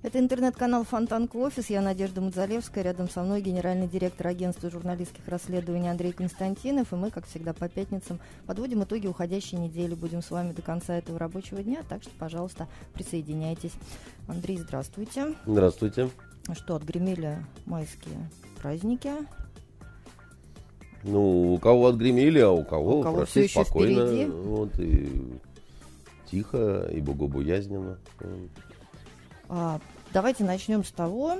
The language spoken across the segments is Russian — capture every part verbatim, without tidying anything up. Это интернет-канал «Фонтанка. Офис». Я Надежда Мудзалевская. Рядом со мной генеральный директор агентства журналистских расследований Андрей Константинов. И мы, как всегда, по пятницам подводим итоги уходящей недели. Будем с вами до конца этого рабочего дня. Так что, пожалуйста, присоединяйтесь. Андрей, здравствуйте. Здравствуйте. Что, отгремели майские праздники? Ну, у кого отгремели, а у кого, у кого прошли все спокойно. Еще впереди. Вот, и тихо, и богобоязненно. А, давайте начнем с того,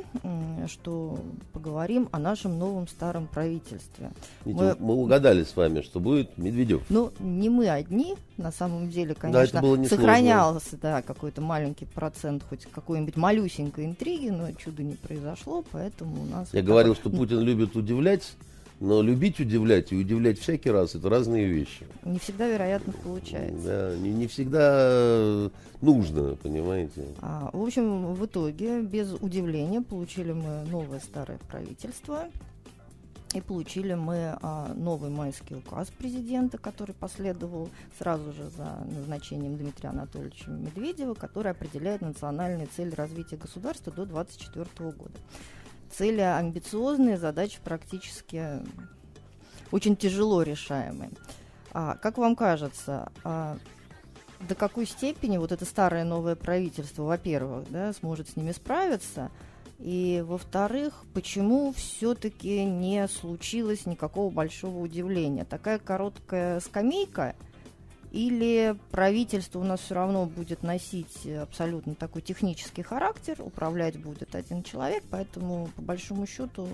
что поговорим о нашем новом старом правительстве. Мы... мы угадали с вами, что будет Медведев. Ну, не мы одни, на самом деле, конечно, да, сохранялся да, какой-то маленький процент, хоть какой-нибудь малюсенькой интриги, но чуда не произошло, поэтому у нас... Я вот говорил, так... что Путин любит удивлять, но любить удивлять и удивлять всякий раз — это разные вещи. Не всегда, вероятно, получается. Да, не, не всегда нужно, понимаете. А, в общем, в итоге, без удивления, получили мы новое старое правительство. И получили мы а, новый майский указ президента, который последовал сразу же за назначением Дмитрия Анатольевича Медведева, который определяет национальные цели развития государства до две тысячи двадцать четвёртого года. Цели амбициозные, задачи практически очень тяжело решаемые. А, как вам кажется, а, до какой степени вот это старое новое правительство, во-первых, да, сможет с ними справиться, и, во-вторых, почему все-таки не случилось никакого большого удивления? Такая короткая скамейка? Или правительство у нас все равно будет носить абсолютно такой технический характер, управлять будет один человек, поэтому, по большому счету,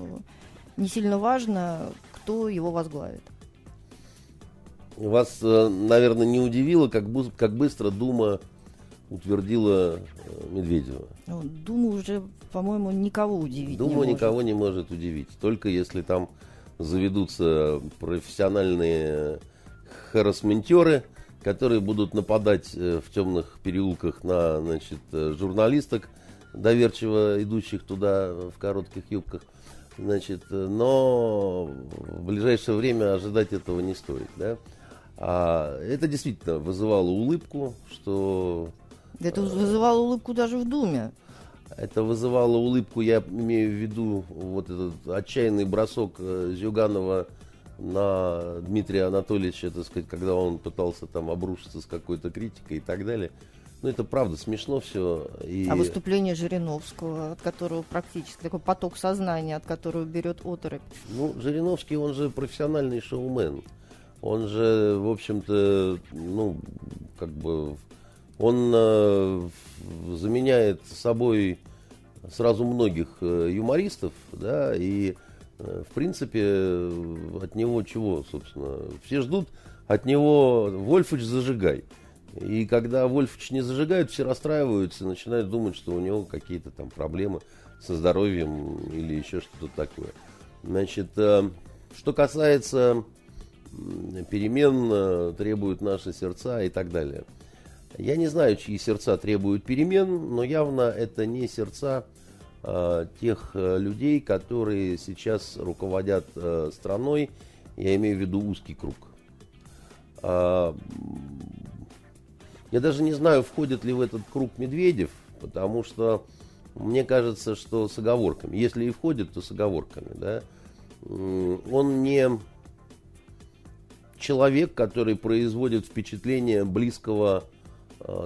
не сильно важно, кто его возглавит. Вас, наверное, не удивило, как, бы, как быстро Дума утвердила Медведева? Дума уже, по-моему, никого удивить Дума не может. Дума никого не может удивить, только если там заведутся профессиональные харассментеры, которые будут нападать в темных переулках на, значит, журналисток, доверчиво идущих туда в коротких юбках. Значит, но в ближайшее время ожидать этого не стоит. Да? А это действительно вызывало улыбку, что... Это вызывало улыбку даже в Думе. Это вызывало улыбку, я имею в виду вот этот отчаянный бросок Зюганова на Дмитрия Анатольевича, так сказать, когда он пытался там обрушиться с какой-то критикой и так далее. Ну, это правда смешно все. И... А выступление Жириновского, от которого практически такой поток сознания, от которого берет оторопь. Ну, Жириновский, он же профессиональный шоумен. Он же, в общем-то, ну, как бы, он э, заменяет собой сразу многих э, юмористов, да, и в принципе, от него чего, собственно? Все ждут от него «Вольфыч, зажигай». И когда Вольфыч не зажигают, все расстраиваются, начинают думать, что у него какие-то там проблемы со здоровьем или еще что-то такое. Значит, что касается перемен, требуют наши сердца и так далее. Я не знаю, чьи сердца требуют перемен, но явно это не сердца тех людей, которые сейчас руководят э, страной, я имею в виду узкий круг. А, я даже не знаю, входит ли в этот круг Медведев, потому что мне кажется, что с оговорками. Если и входит, то с оговорками. Да? Он не человек, который производит впечатление близкого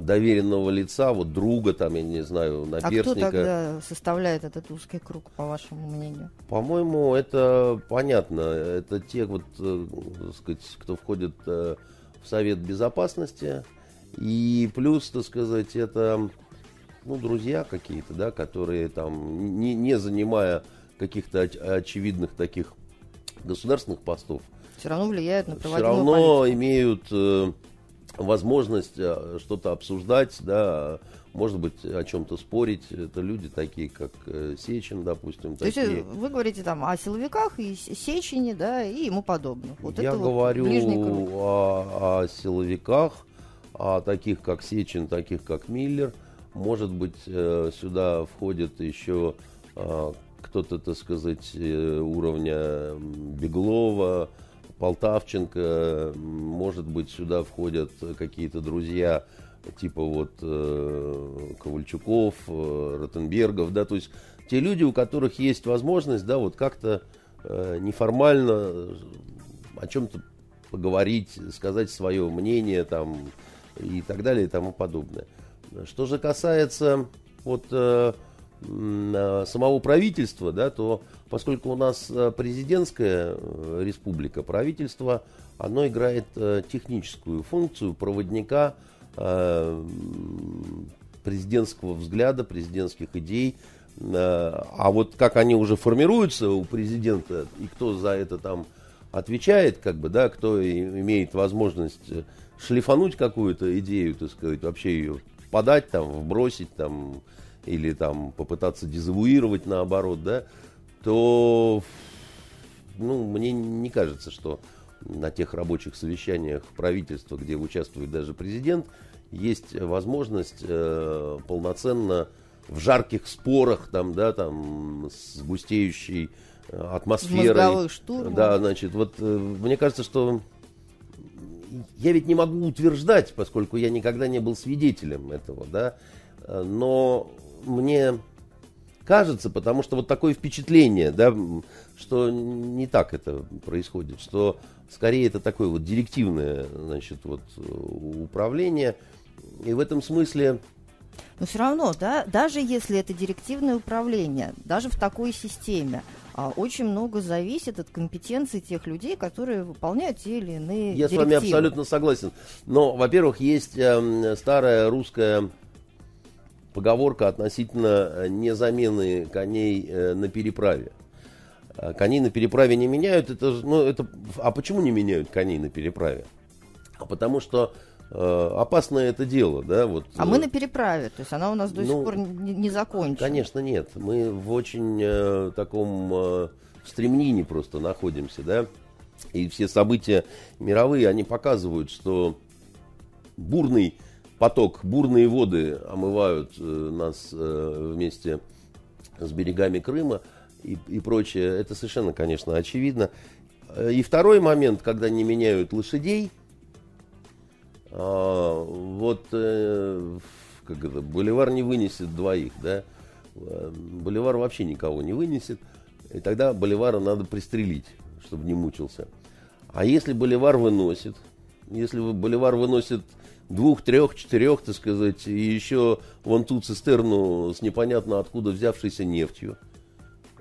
доверенного лица, вот друга, там, я не знаю, наперстника. А кто тогда составляет этот узкий круг, по вашему мнению? По-моему, это понятно. Это те, вот, так сказать, кто входит в Совет Безопасности. И плюс, так сказать, это, ну, друзья какие-то, да, которые там, не, не занимая каких-то оч- очевидных таких государственных постов, все равно влияют на проводимую политику. Все равно имеют возможность что-то обсуждать, да, может быть, о чем-то спорить. Это люди такие, как Сечин, допустим. То такие... есть вы говорите там о силовиках и Сечине, да, и ему подобных. Вот я это говорю вот о, о силовиках, о таких, как Сечин, таких, как Миллер. Может быть, сюда входит еще кто-то, так сказать, уровня Беглова, Полтавченко, может быть, сюда входят какие-то друзья типа вот э, Ковальчуков, э, Ротенбергов, да, то есть те люди, у которых есть возможность, да, вот как-то э, неформально о чем-то поговорить, сказать свое мнение там и так далее и тому подобное. Что же касается вот э, самого правительства, да, то поскольку у нас президентская республика, правительство, оно играет техническую функцию проводника президентского взгляда, президентских идей. А вот как они уже формируются у президента и кто за это там отвечает, как бы, да, кто имеет возможность шлифануть какую-то идею, так сказать, вообще ее подать, там, вбросить, там, или там попытаться дезавуировать наоборот, да, то, ну, мне не кажется, что на тех рабочих совещаниях правительства, где участвует даже президент, есть возможность э, полноценно в жарких спорах, там, да, там, с густеющей атмосферой. Мозговой штурм. Да, значит, вот э, мне кажется, что я ведь не могу утверждать, поскольку я никогда не был свидетелем этого, да, но мне кажется, потому что вот такое впечатление, да, что не так это происходит, что скорее это такое вот директивное, значит, вот управление, и в этом смысле... Но все равно, да, даже если это директивное управление, даже в такой системе, очень много зависит от компетенции тех людей, которые выполняют те или иные директивы. Я с вами абсолютно согласен, но, во-первых, есть э, старая русская... поговорка относительно незамены коней на переправе. Коней на переправе не меняют. Это, ну, это, а почему не меняют коней на переправе? Потому что э, опасное это дело. Да, вот, а мы на переправе, то есть она у нас до ну, сих пор не, не закончена. Конечно, нет. Мы в очень э, таком э, стремнине просто находимся. Да? И все события мировые, они показывают, что бурный поток, бурные воды омывают э, нас э, вместе с берегами Крыма и, и прочее. Это совершенно, конечно, очевидно. И второй момент, когда не меняют лошадей. Э, вот э, как это, боливар не вынесет двоих, да? Боливар вообще никого не вынесет. И тогда боливара надо пристрелить, чтобы не мучился. А если боливар выносит, если боливар выносит двух, трех, четырех, так сказать, и еще вон ту цистерну с непонятно откуда взявшейся нефтью.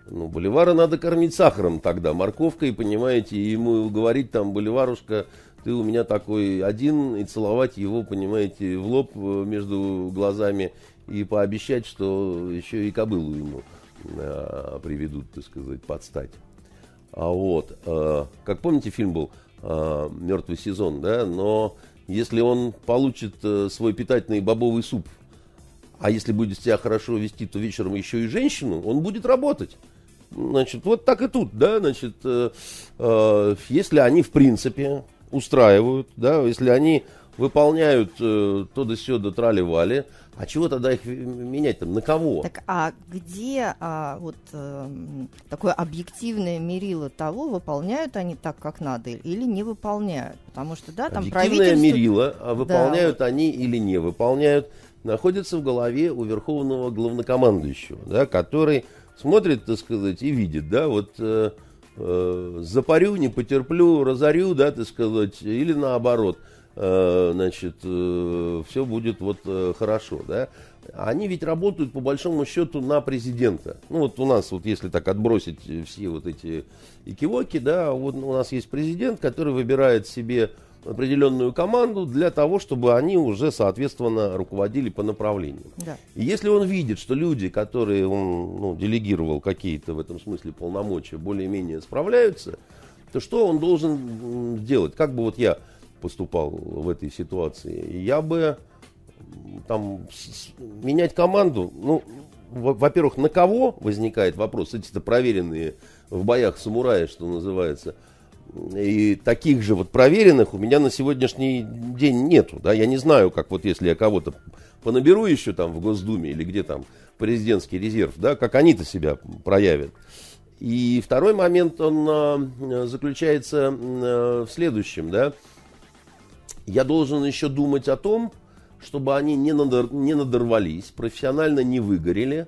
Ну, боливара надо кормить сахаром тогда, морковкой, понимаете, и ему говорить там, боливарушка, ты у меня такой один, и целовать его, понимаете, в лоб между глазами, и пообещать, что еще и кобылу ему э, приведут, так сказать, подстать. А вот, э, как помните, фильм был э, «Мертвый сезон», да, но... Если он получит э, свой питательный бобовый суп, а если будет себя хорошо вести, то вечером еще и женщину, он будет работать. Значит, вот так и тут, да, значит, э, э, если они, в принципе, устраивают, да, если они выполняют э, то да сё, да трали-вали, а чего тогда их менять там, на кого? Так, а где а, вот э, такое объективное мерило того, выполняют они так, как надо, или не выполняют? Потому что, да, там правительство... Объективное мерило, а выполняют да. они или не выполняют, находится в голове у верховного главнокомандующего, да, который смотрит, так сказать, и видит, да, вот... Э, э, запарю, не потерплю, разорю, да, так сказать, или наоборот... значит, все будет вот хорошо, да. Они ведь работают, по большому счету, на президента. Ну, вот у нас, вот если так отбросить все вот эти икивоки, да, вот у нас есть президент, который выбирает себе определенную команду для того, чтобы они уже, соответственно, руководили по направлению. Да. И если он видит, что люди, которые он, ну, делегировал какие-то, в этом смысле, полномочия, более-менее справляются, то что он должен делать? Как бы вот я... поступал в этой ситуации, я бы там менять команду, ну, во-первых, на кого возникает вопрос, эти-то проверенные в боях самураи, что называется, и таких же вот проверенных у меня на сегодняшний день нету, да, я не знаю, как вот если я кого-то понаберу еще там в Госдуме или где там президентский резерв, да, как они-то себя проявят. И второй момент, он заключается в следующем, да, я должен еще думать о том, чтобы они не надорвались, профессионально не выгорели.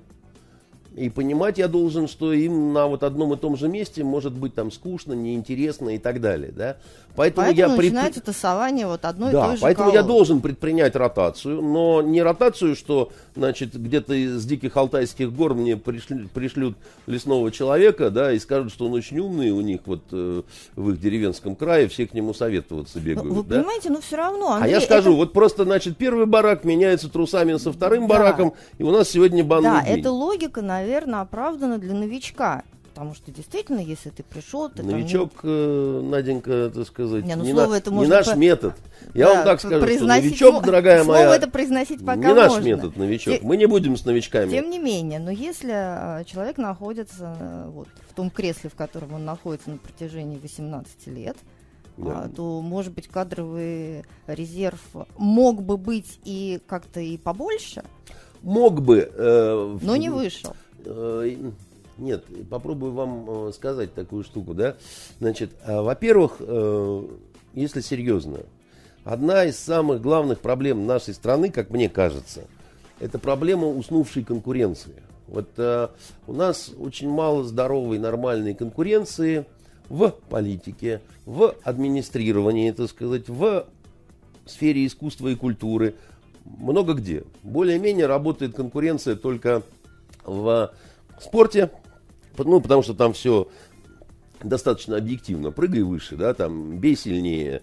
И понимать я должен, что им на вот одном и том же месте может быть там скучно, неинтересно и так далее. Да? Поэтому, поэтому я начинается пред... тасование вот одной да, и той же поэтому колонны. Я должен предпринять ротацию, но не ротацию, что значит где-то из диких алтайских гор мне пришли, пришлют лесного человека, да, и скажут, что он очень умный у них вот э, в их деревенском крае, все к нему советоваться бегают. Но, вы да? понимаете, ну все равно. Андрей, а я скажу, это... вот просто значит первый барак меняется трусами со вторым да. бараком, и у нас сегодня банный да, день. Да, это логика, наверное. Наверное, оправдано для новичка. Потому что действительно, если ты пришел... Ты новичок, там... э, Наденька, так сказать, не, ну, не, на... это не наш по... метод. Я да, вам так скажу, что новичок, мо... дорогая слово моя, это произносить пока не наш можно. Метод, новичок. Те... Мы не будем с новичками. Тем не менее, но если человек находится вот, в том кресле, в котором он находится на протяжении восемнадцати лет, да. а, то, может быть, кадровый резерв мог бы быть и как-то и побольше. Мог бы. Э, но в... не вышел. Нет, попробую вам сказать такую штуку, да. Значит, во-первых, если серьезно, одна из самых главных проблем нашей страны, как мне кажется, это проблема уснувшей конкуренции. Вот у нас очень мало здоровой, нормальной конкуренции в политике, в администрировании, так сказать, в сфере искусства и культуры, много где. Более-менее работает конкуренция только в спорте, ну, потому что там все достаточно объективно. Прыгай выше, да, там бей сильнее,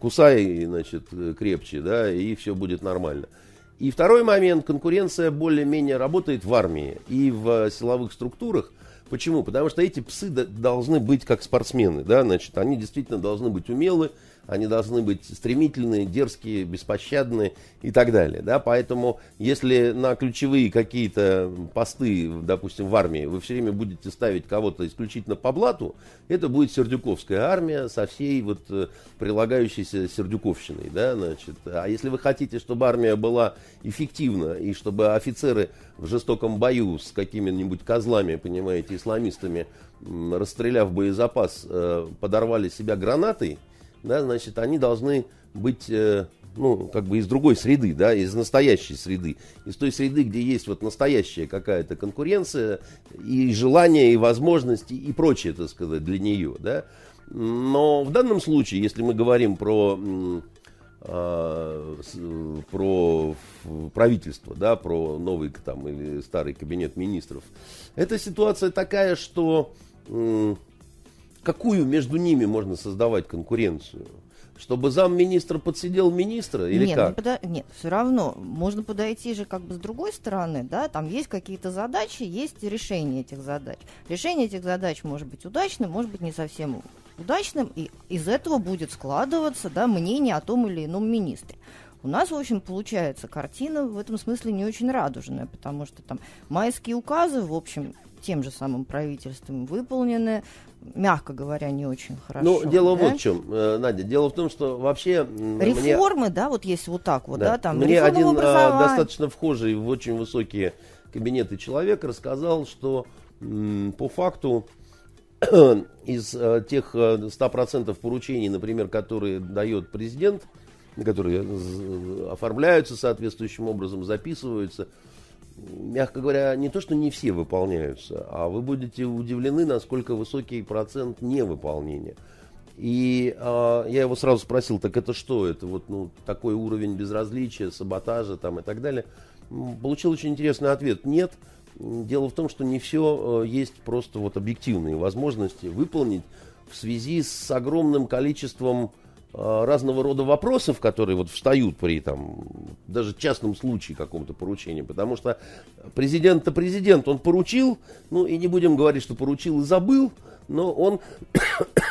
кусай, значит, крепче, да, и все будет нормально. И второй момент, конкуренция более-менее работает в армии и в силовых структурах. Почему? Потому что эти псы должны быть как спортсмены, да, значит, они действительно должны быть умелы, они должны быть стремительные, дерзкие, беспощадные и так далее. Да? Поэтому, если на ключевые какие-то посты, допустим, в армии, вы все время будете ставить кого-то исключительно по блату, это будет сердюковская армия со всей вот прилагающейся сердюковщиной. Да? Значит, а если вы хотите, чтобы армия была эффективна, и чтобы офицеры в жестоком бою с какими-нибудь козлами, понимаете, исламистами, расстреляв боезапас, подорвали себя гранатой, да, значит, они должны быть, э, ну, как бы из другой среды, да, из настоящей среды, из той среды, где есть вот настоящая какая-то конкуренция и желание, и возможности, и прочее, так сказать, для нее, да. Но в данном случае, если мы говорим про, э, про правительство, да, про новый там или старый кабинет министров, эта ситуация такая, что... Э, какую между ними можно создавать конкуренцию? Чтобы замминистра подсидел министра или нет, как? Не подо... Нет, все равно. Можно подойти же как бы с другой стороны, да, там есть какие-то задачи, есть решение этих задач. Решение этих задач может быть удачным, может быть не совсем удачным, и из этого будет складываться, да, мнение о том или ином министре. У нас, в общем, получается картина в этом смысле не очень радужная, потому что там майские указы, в общем... тем же самым правительством выполнены, мягко говоря, не очень хорошо. Ну, дело да? вот в чем, Надя. Дело в том, что вообще... Реформы, мне... да, вот есть вот так вот, да, да там... Мне один достаточно вхожий в очень высокие кабинеты человек рассказал, что м, по факту из э, тех ста процентов поручений, например, которые дает президент, которые оформляются соответствующим образом, записываются... Мягко говоря, не то, что не все выполняются, а вы будете удивлены, насколько высокий процент невыполнения. И э, я его сразу спросил, так это что? Это вот ну, такой уровень безразличия, саботажа там, и так далее. Получил очень интересный ответ. Нет. Дело в том, что не все э, есть просто вот объективные возможности выполнить в связи с огромным количеством э, разного рода вопросов, которые вот встают при там... даже в частном случае каком-то поручении, потому что президент-то президент, он поручил, ну и не будем говорить, что поручил и забыл, но он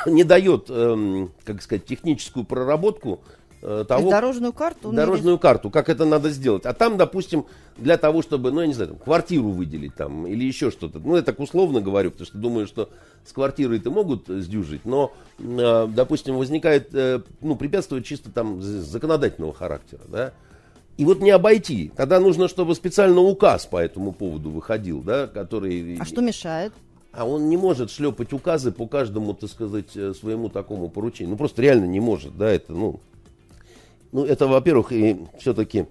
не дает, э, как сказать, техническую проработку э, того... Дорожную карту? Дорожную карту, как это надо сделать. А там, допустим, для того, чтобы, ну, я не знаю, там, квартиру выделить там или еще что-то. Ну, я так условно говорю, потому что думаю, что с квартирой-то могут сдюжить, но, э, допустим, возникает, э, ну, препятствие чисто там законодательного характера, да. И вот не обойти. Тогда нужно, чтобы специально указ по этому поводу выходил, да, который... А что мешает? А он не может шлепать указы по каждому, так сказать, своему такому поручению. Ну, просто реально не может, да, это, ну... Ну, это, во-первых, и все-таки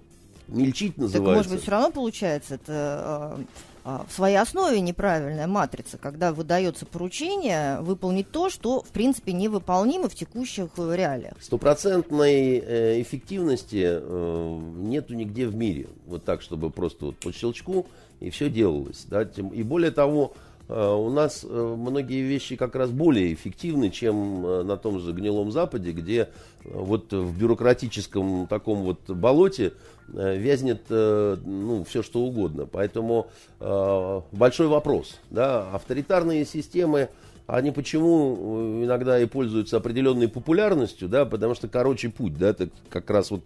мельчить называется. Так, может быть, все равно получается, это э, э, в своей основе неправильная матрица, когда выдается поручение выполнить то, что, в принципе, невыполнимо в текущих реалиях. Стопроцентной э, эффективности э, нету нигде в мире. Вот так, чтобы просто вот по щелчку и все делалось, да, тем, и более того... У нас многие вещи как раз более эффективны, чем на том же гнилом Западе, где вот в бюрократическом таком вот болоте вязнет, ну, все что угодно. Поэтому большой вопрос, да, авторитарные системы, они почему иногда и пользуются определенной популярностью, да, потому что короче путь, да, так как раз вот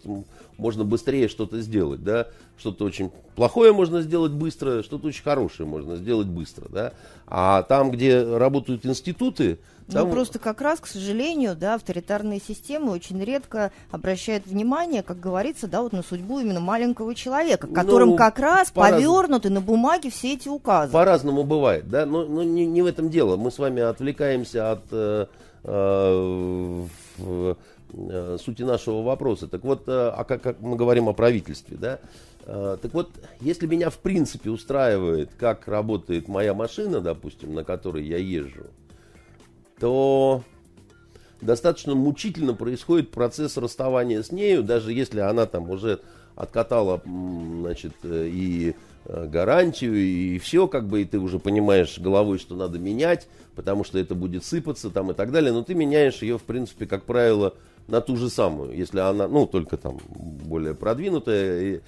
можно быстрее что-то сделать, да, что-то очень плохое можно сделать быстро, что-то очень хорошее можно сделать быстро, да, а там, где работают институты, там... Ну, просто как раз, к сожалению, да, авторитарные системы очень редко обращают внимание, как говорится, да, вот на судьбу именно маленького человека, которым, ну, как раз повернуты на бумаге все эти указы. По-разному бывает, да, но, но не, не в этом дело, мы с вами отвлекаемся от э, э, э, сути нашего вопроса. Так вот, э, а как, как мы говорим о правительстве, да? Э, так вот, если меня в принципе устраивает, как работает моя машина, допустим, на которой я езжу, то достаточно мучительно происходит процесс расставания с нею, даже если она там уже откатала, значит, и гарантию, и все, как бы, и ты уже понимаешь головой, что надо менять, потому что это будет сыпаться там и так далее, но ты меняешь ее, в принципе, как правило, на ту же самую, если она, ну, только там более продвинутая и,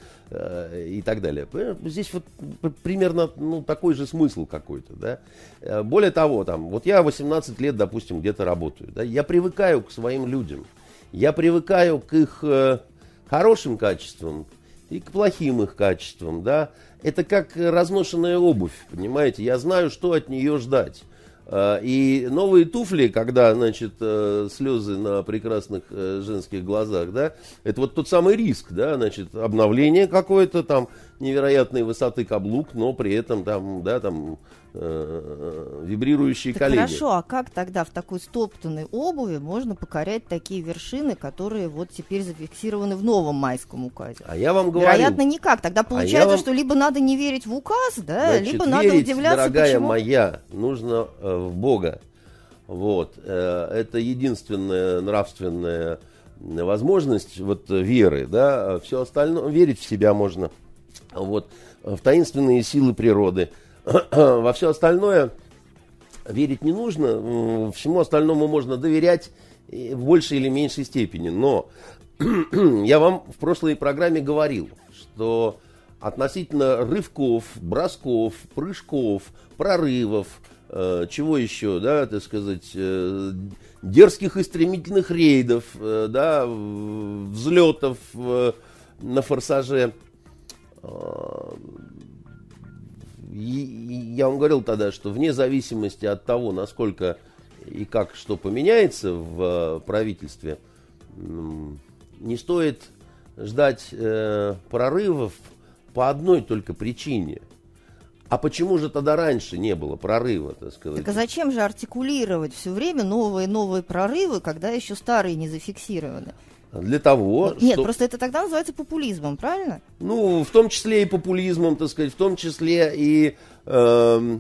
и так далее. Здесь вот примерно, ну, такой же смысл какой-то, да. Более того, там, вот я восемнадцать лет, допустим, где-то работаю, да, я привыкаю к своим людям, я привыкаю к их хорошим качествам и к плохим их качествам, да. Это как разношенная обувь, понимаете, я знаю, что от нее ждать. И новые туфли, когда, значит, слезы на прекрасных женских глазах, да, это вот тот самый риск, да, значит, обновление какое-то там невероятной высоты каблук, но при этом там, да, там э, вибрирующие так колени. Хорошо, а как тогда в такой стоптанной обуви можно покорять такие вершины, которые вот теперь зафиксированы в новом майском указе? А я вам говорю... Вероятно, никак. Тогда получается, а вам... что либо надо не верить в указ, да, значит, либо надо верить, удивляться, дорогая почему... моя, нужно э, в Бога. Вот. Э, это единственная нравственная возможность вот веры, да. Все остальное... Верить в себя можно. Вот, в таинственные силы природы. Во все остальное верить не нужно, всему остальному можно доверять в большей или меньшей степени. Но я вам в прошлой программе говорил, что относительно рывков, бросков, прыжков, прорывов, э, чего еще, да, так сказать, э, дерзких и стремительных рейдов, э, да, взлетов э, на форсаже. Я вам говорил тогда, что вне зависимости от того, насколько и как что поменяется в правительстве, не стоит ждать прорывов по одной только причине. А почему же тогда раньше не было прорыва, так сказать? Так а зачем же артикулировать все время новые-новые прорывы, когда еще старые не зафиксированы? Для того, Нет, что... просто это тогда называется популизмом, правильно? Ну, в том числе и популизмом, так сказать, в том числе и... Э,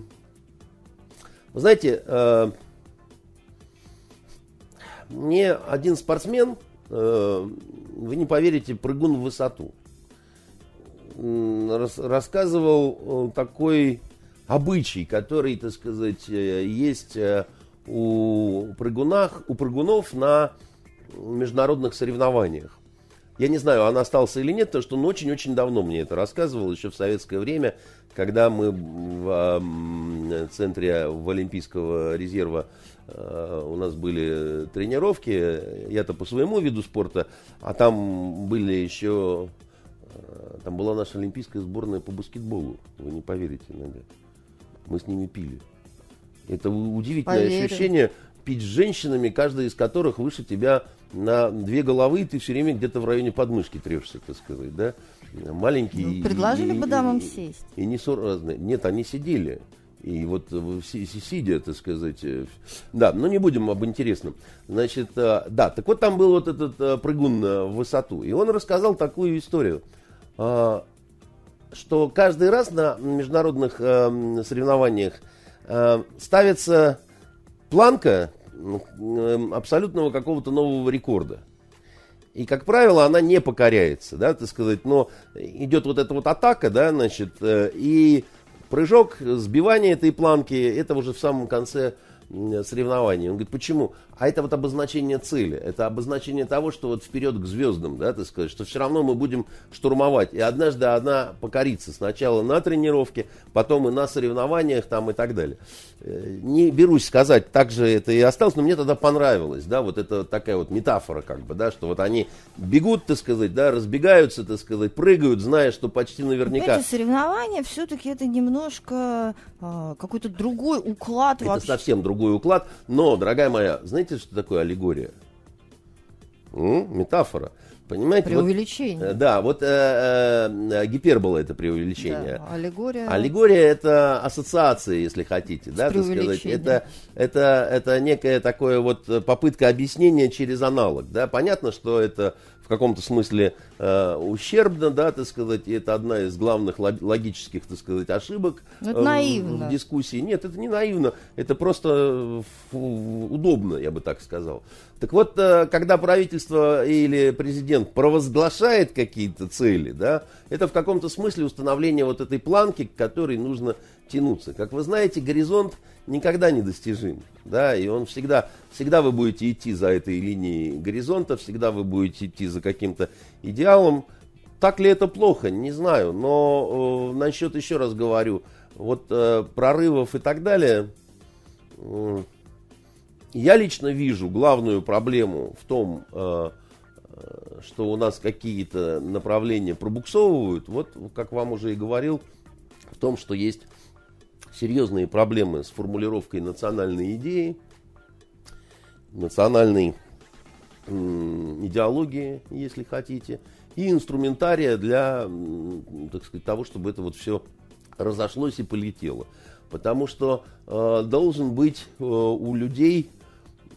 знаете, э, мне один спортсмен, э, вы не поверите, прыгун в высоту, э, рассказывал такой обычай, который, так сказать, есть у прыгунах, у прыгунов на... международных соревнованиях. Я не знаю, он остался или нет, потому что он очень-очень давно мне это рассказывал, еще в советское время, Когда мы в центре в Олимпийского резерва у нас были тренировки, я-то по своему виду спорта, а там были еще, там была наша олимпийская сборная по баскетболу, вы не поверите, Надя, мы с ними пили. Это удивительное Поверим. ощущение пить с женщинами, каждая из которых выше тебя на две головы, и ты все время где-то в районе подмышки трешься, так сказать, да? Маленькие. Ну, предложили и, бы дамам и, сесть. И, и не ссор разные. Нет, они сидели. И вот сидя, так сказать. Да, но не будем об интересном. Значит, да, так вот там был вот этот прыгун в высоту. И он рассказал такую историю, что каждый раз на международных соревнованиях ставится планка абсолютного какого-то нового рекорда. И, как правило, она не покоряется, да, так сказать, но идет вот эта вот атака, да, значит, и прыжок, сбивание этой планки, это уже в самом конце соревнования. Он говорит, почему? А это вот обозначение цели, это обозначение того, что вот вперед к звездам, да, так сказать, что все равно мы будем штурмовать. И однажды она покорится сначала на тренировке, потом и на соревнованиях там и так далее. Не берусь сказать, так же это и осталось, но мне тогда понравилось, да, вот это такая вот метафора как бы, да, что вот они бегут, так сказать, да, разбегаются, так сказать, прыгают, зная, что почти наверняка... Эти соревнования все-таки это немножко э, какой-то другой уклад вообще. Это совсем другой уклад, но, дорогая моя, знаете, что такое аллегория? М? Метафора. Понимаете? Преувеличение. Вот, да, вот э, э, гипербола это преувеличение. Да, аллегория. Аллегория это ассоциации, если хотите, да, так сказать. Это, это, это некая такая вот попытка объяснения через аналог, да. Понятно, что это в каком-то смысле э, ущербно, да, так сказать, и это одна из главных логических, так сказать, ошибок э, в дискуссии. Нет, это не наивно, это просто фу, удобно, я бы так сказал. Так вот, э, когда правительство или президент провозглашает какие-то цели, да, это в каком-то смысле установление вот этой планки, к которой нужно тянуться. Как вы знаете, горизонт никогда не достижим, да, и он всегда, всегда вы будете идти за этой линией горизонта, всегда вы будете идти за каким-то идеалом. Так ли это плохо, не знаю, но э, насчет, еще раз говорю, вот э, прорывов и так далее, э, я лично вижу главную проблему в том, э, что у нас какие-то направления пробуксовывают, вот, как вам уже и говорил, в том, что есть серьезные проблемы с формулировкой национальной идеи, национальной м, идеологии, если хотите, и инструментария для, так сказать, того, чтобы это вот все разошлось и полетело. Потому что э, должен быть э, у людей,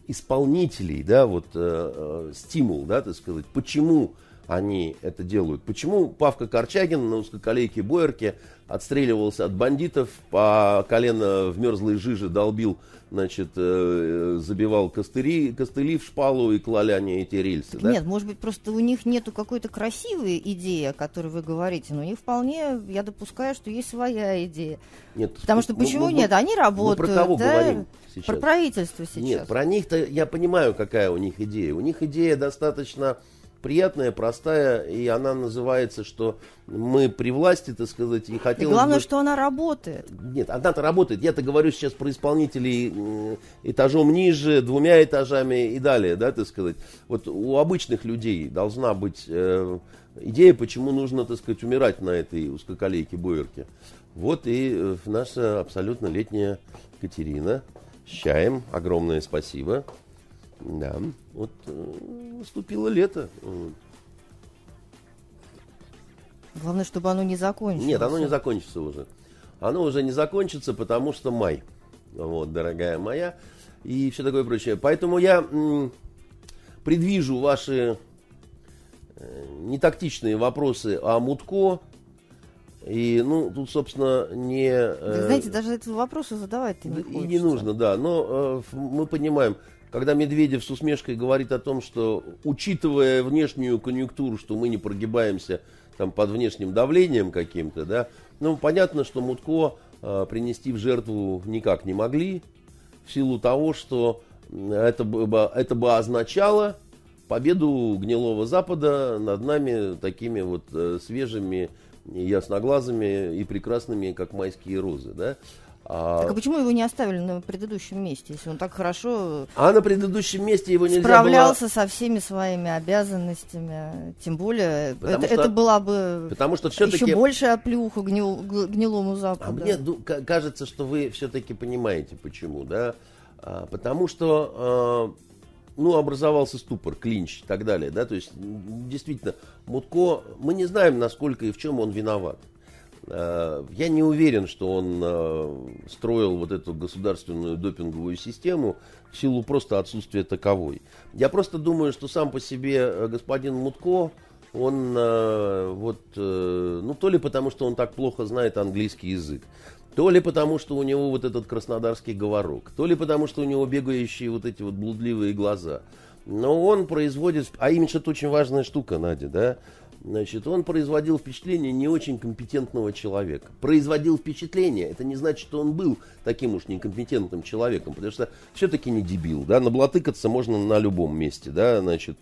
исполнителей, да, вот, э, стимул, да, так сказать, почему они это делают. Почему Павка Корчагин на узкоколейке Боярке отстреливался от бандитов, по колено в мерзлой жиже долбил, значит, забивал костыри, костыли в шпалу и клали они эти рельсы. Да? Нет, может быть, просто у них нету какой-то красивой идеи, о которой вы говорите, но у них вполне, я допускаю, что есть своя идея. Нет, потому что почему мы, мы, нет? Они работают. Мы про кого да? говорим сейчас? Про правительство сейчас. Нет, про них-то я понимаю, какая у них идея. У них идея достаточно... приятная, простая, и она называется, что мы при власти, так сказать, и хотелось бы... Главное, что она работает. Нет, она-то работает. Я-то говорю сейчас про исполнителей этажом ниже, двумя этажами и далее, да, так сказать. Вот у обычных людей должна быть э, идея, почему нужно, так сказать, умирать на этой узкоколейке Боярке. Вот и наша абсолютно летняя Катерина с чаем. Огромное спасибо. Да, вот наступило лето. Главное, чтобы оно не закончилось. Нет, оно не закончится уже. Оно уже не закончится, потому что май. Вот, дорогая моя. И все такое прочее. Поэтому я предвижу ваши нетактичные вопросы о Мутко. И, ну, тут, собственно, не... Вы знаете, даже этого вопроса задавать-то не хочется. И не нужно, да. Но мы понимаем... Когда Медведев с усмешкой говорит о том, что, учитывая внешнюю конъюнктуру, что мы не прогибаемся там, под внешним давлением каким-то, да, ну, понятно, что Мутко э, принести в жертву никак не могли, в силу того, что это бы, это бы означало победу гнилого Запада над нами такими вот э, свежими ясноглазыми и прекрасными, как майские розы, да? А... Так а почему его не оставили на предыдущем месте, если он так хорошо... А на предыдущем месте его нельзя справлялся было... со всеми своими обязанностями, тем более это, что... это была бы потому что все-таки... еще большая оплеуха гнил... гнилому Западу. А мне кажется, что вы все-таки понимаете, почему, да? А, потому что... А... Ну, образовался ступор, клинч и так далее, да, то есть, действительно, Мутко, мы не знаем, насколько и в чем он виноват. Я не уверен, что он строил вот эту государственную допинговую систему в силу просто отсутствия таковой. Я просто думаю, что сам по себе господин Мутко, он вот, ну, то ли потому, что он так плохо знает английский язык, то ли потому, что у него вот этот краснодарский говорок, то ли потому, что у него бегающие вот эти вот блудливые глаза. Но он производит... А имидж — это очень важная штука, Надя, да? Значит, он производил впечатление не очень компетентного человека. Производил впечатление. Это не значит, что он был таким уж некомпетентным человеком, потому что все-таки не дебил, да? Наблатыкаться можно на любом месте, да? Значит,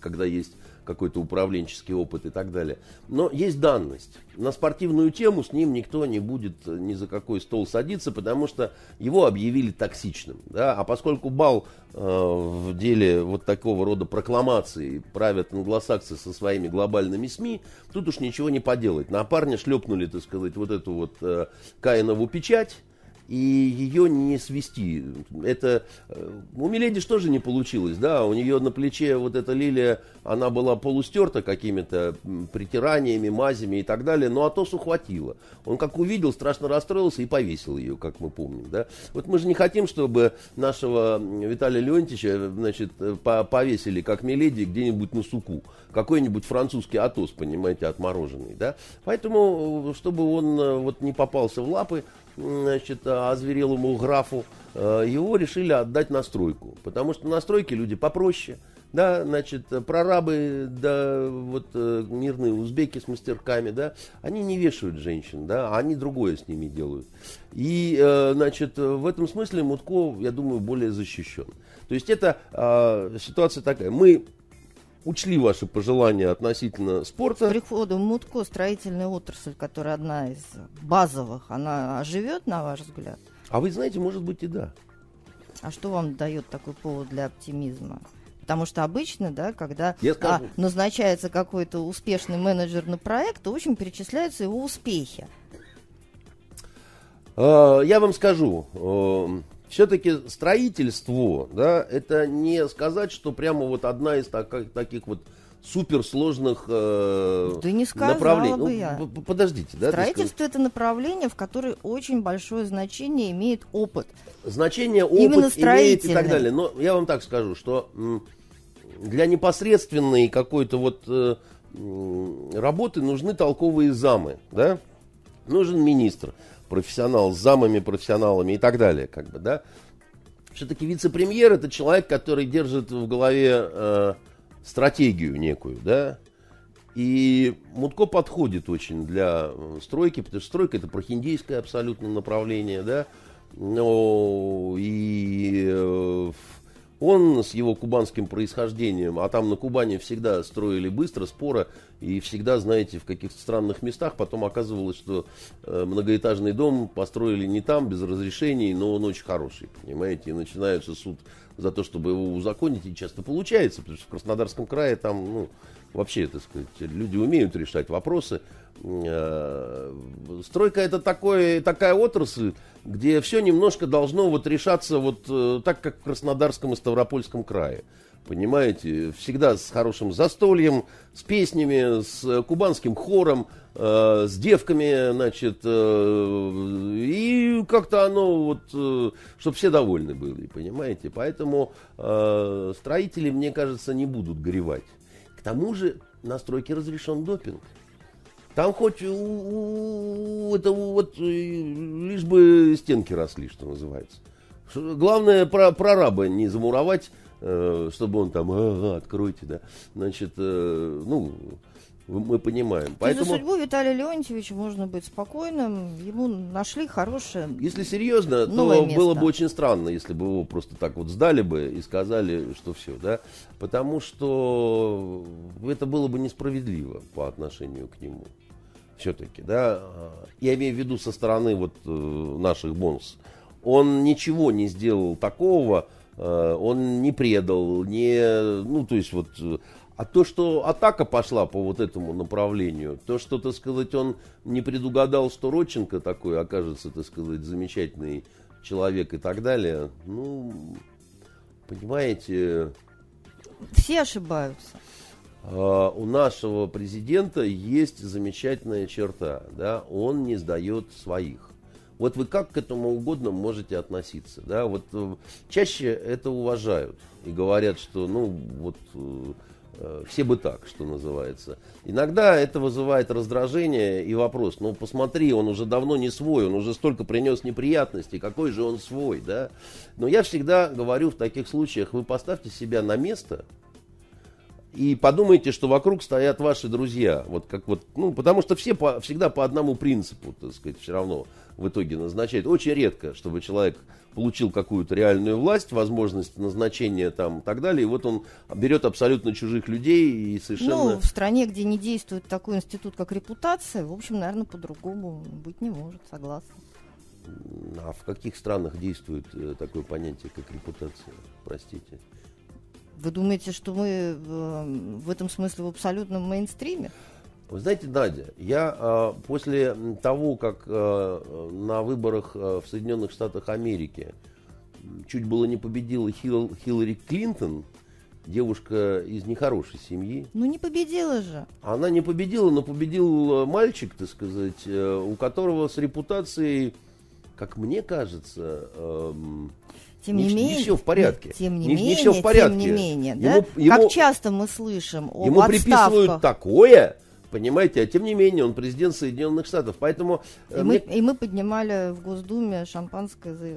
когда есть... какой-то управленческий опыт и так далее. Но есть данность. На спортивную тему с ним никто не будет ни за какой стол садиться, потому что его объявили токсичным. Да? А поскольку бал э, в деле вот такого рода прокламации правят англосаксы со своими глобальными СМИ, тут уж ничего не поделать. На парня шлепнули, так сказать, вот эту вот э, Каинову печать, и ее не свести. Это у Миледиш тоже не получилось, да, у нее на плече вот эта лилия, она была полустерта какими-то притираниями, мазями и так далее, но Атосу хватило. Он как увидел, страшно расстроился и повесил ее, как мы помним, да. Вот мы же не хотим, чтобы нашего Виталия Леонтьевича, значит, повесили, как Миледи, где-нибудь на суку. Какой-нибудь французский Атос, понимаете, отмороженный, да. Поэтому, чтобы он вот не попался в лапы, значит, озверелому графу, его решили отдать на стройку, потому что на стройке люди попроще, да, значит, прорабы, да, вот мирные узбеки с мастерками, да, они не вешают женщин, да, они другое с ними делают. И, значит, в этом смысле Мутко, я думаю, более защищен. То есть это а, ситуация такая. Мы учли ваши пожелания относительно спорта. С приходом Мутко строительная отрасль, которая одна из базовых, она оживет, на ваш взгляд? А вы знаете, может быть, и да. А что вам дает такой повод для оптимизма? Потому что обычно, да, когда а, назначается какой-то успешный менеджер на проект, то, в общем, перечисляются его успехи. Я вам скажу... Все-таки строительство, да, это не сказать, что прямо вот одна из так, таких вот суперсложных э, да не сказала направлений. Бы я. Ну, подождите, да, строительство — это направление, в которое очень большое значение имеет опыт. Значение опыт имеет и так далее. Но я вам так скажу, что для непосредственной какой-то вот э, работы нужны толковые замы, да? Нужен министр. Профессионал с замами, профессионалами и так далее, как бы, да. Все-таки вице-премьер — это человек, который держит в голове э, стратегию некую, да. И Мутко подходит очень для стройки, потому что стройка — это прохиндейское абсолютно направление, да. Но и э, он с его кубанским происхождением, а там на Кубани всегда строили быстро, споро, и всегда, знаете, в каких-то странных местах. Потом оказывалось, что многоэтажный дом построили не там, без разрешений, но он очень хороший, понимаете. И начинается суд за то, чтобы его узаконить, и часто получается, потому что в Краснодарском крае там, ну, вообще, так сказать, люди умеют решать вопросы. Стройка — это такое, такая отрасль, где все немножко должно вот решаться вот так, как в Краснодарском и Ставропольском крае. Понимаете, всегда с хорошим застольем, с песнями, с кубанским хором, э, с девками, значит, э, и как-то оно вот, э, чтобы все довольны были, понимаете. Поэтому э, строители, мне кажется, не будут горевать. К тому же на стройке разрешен допинг. Там хоть у, это вот лишь бы стенки росли, что называется. Главное, прораба не замуровать, чтобы он там, ага, откройте, да, значит, ну, мы понимаем. Поэтому... За судьбу Виталия Леонтьевича можно быть спокойным, ему нашли хорошее, если серьезно, то место. Было бы очень странно, если бы его просто так вот сдали бы и сказали, что все, да, потому что это было бы несправедливо по отношению к нему. все-таки, да, я имею в виду со стороны вот наших бонусов, он ничего не сделал такого, он не предал, не, ну, то есть вот, а то, что атака пошла по вот этому направлению, то, что, так сказать, он не предугадал, что Родченко такой окажется, так сказать, замечательный человек и так далее, ну, понимаете... Все ошибаются. У нашего президента есть замечательная черта, да, он не сдает своих. Вот вы как к этому угодно можете относиться, да, вот чаще это уважают и говорят, что, ну, вот, э, все бы так, что называется. Иногда это вызывает раздражение и вопрос, ну, посмотри, он уже давно не свой, он уже столько принес неприятностей, какой же он свой, да. Но я всегда говорю в таких случаях, вы поставьте себя на место и подумайте, что вокруг стоят ваши друзья, вот как вот, ну, потому что все по, всегда по одному принципу, так сказать, все равно в итоге назначают. Очень редко, чтобы человек получил какую-то реальную власть, возможность назначения там и так далее, и вот он берет абсолютно чужих людей и совершенно... Ну, в стране, где не действует такой институт, как репутация, в общем, наверное, по-другому быть не может, согласна. А в каких странах действует такое понятие, как репутация, простите? Вы думаете, что мы в этом смысле в абсолютном мейнстриме? Вы знаете, Надя, я после того, как на выборах в Соединенных Штатах Америки чуть было не победила Хил, Хиллари Клинтон, девушка из нехорошей семьи. Ну не победила же. Она не победила, но победил мальчик, так сказать, у которого с репутацией, как мне кажется... Тем не, не, менее, не все в порядке. Тем не, не, менее, не все в порядке. Тем не менее, да? Ему, ему, как часто мы слышим об ему отставках. Ему приписывают такое, понимаете, а тем не менее он президент Соединенных Штатов. Поэтому, и, мне... мы, и мы поднимали в Госдуме шампанское за...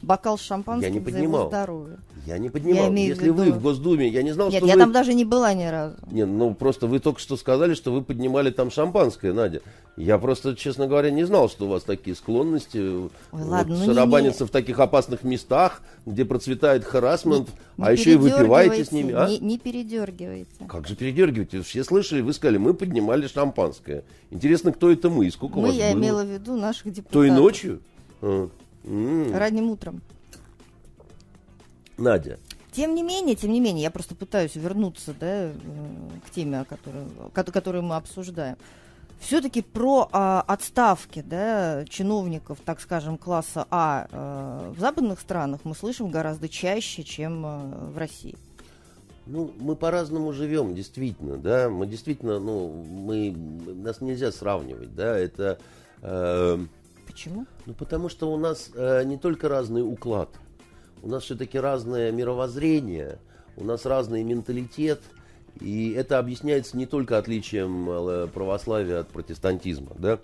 бокал с шампанским я не за его здоровье. Я не поднимал. Я Если ввиду... вы в Госдуме, я не знал, Нет, что я вы... там даже не была ни разу. Нет, ну просто вы только что сказали, что вы поднимали там шампанское, Надя. Я просто, честно говоря, не знал, что у вас такие склонности. Ой, вот, ладно, шарабаниться ну не, не. в таких опасных местах, где процветает харассмент, не, не а еще и выпиваете с ними. А? Не, не передергивайте. Как же передергиваете? Все слышали, вы сказали, мы поднимали шампанское. Интересно, кто это мы и сколько мы, вас было? Мы, я имела в виду наших депутатов. Той ночью? А. М-м. Ранним утром. Надя. Тем не менее, тем не менее, я просто пытаюсь вернуться, да, к теме, которую мы обсуждаем. Все-таки про а, отставки, да, чиновников, так скажем, класса А а в западных странах мы слышим гораздо чаще, чем а, в России. Ну, мы по-разному живем, действительно, да. Мы действительно, ну, мы, нас нельзя сравнивать, да, это... Э, Почему? Ну, потому что у нас э, не только разный уклад, у нас все-таки разное мировоззрение, у нас разный менталитет. И это объясняется не только отличием православия от протестантизма, да?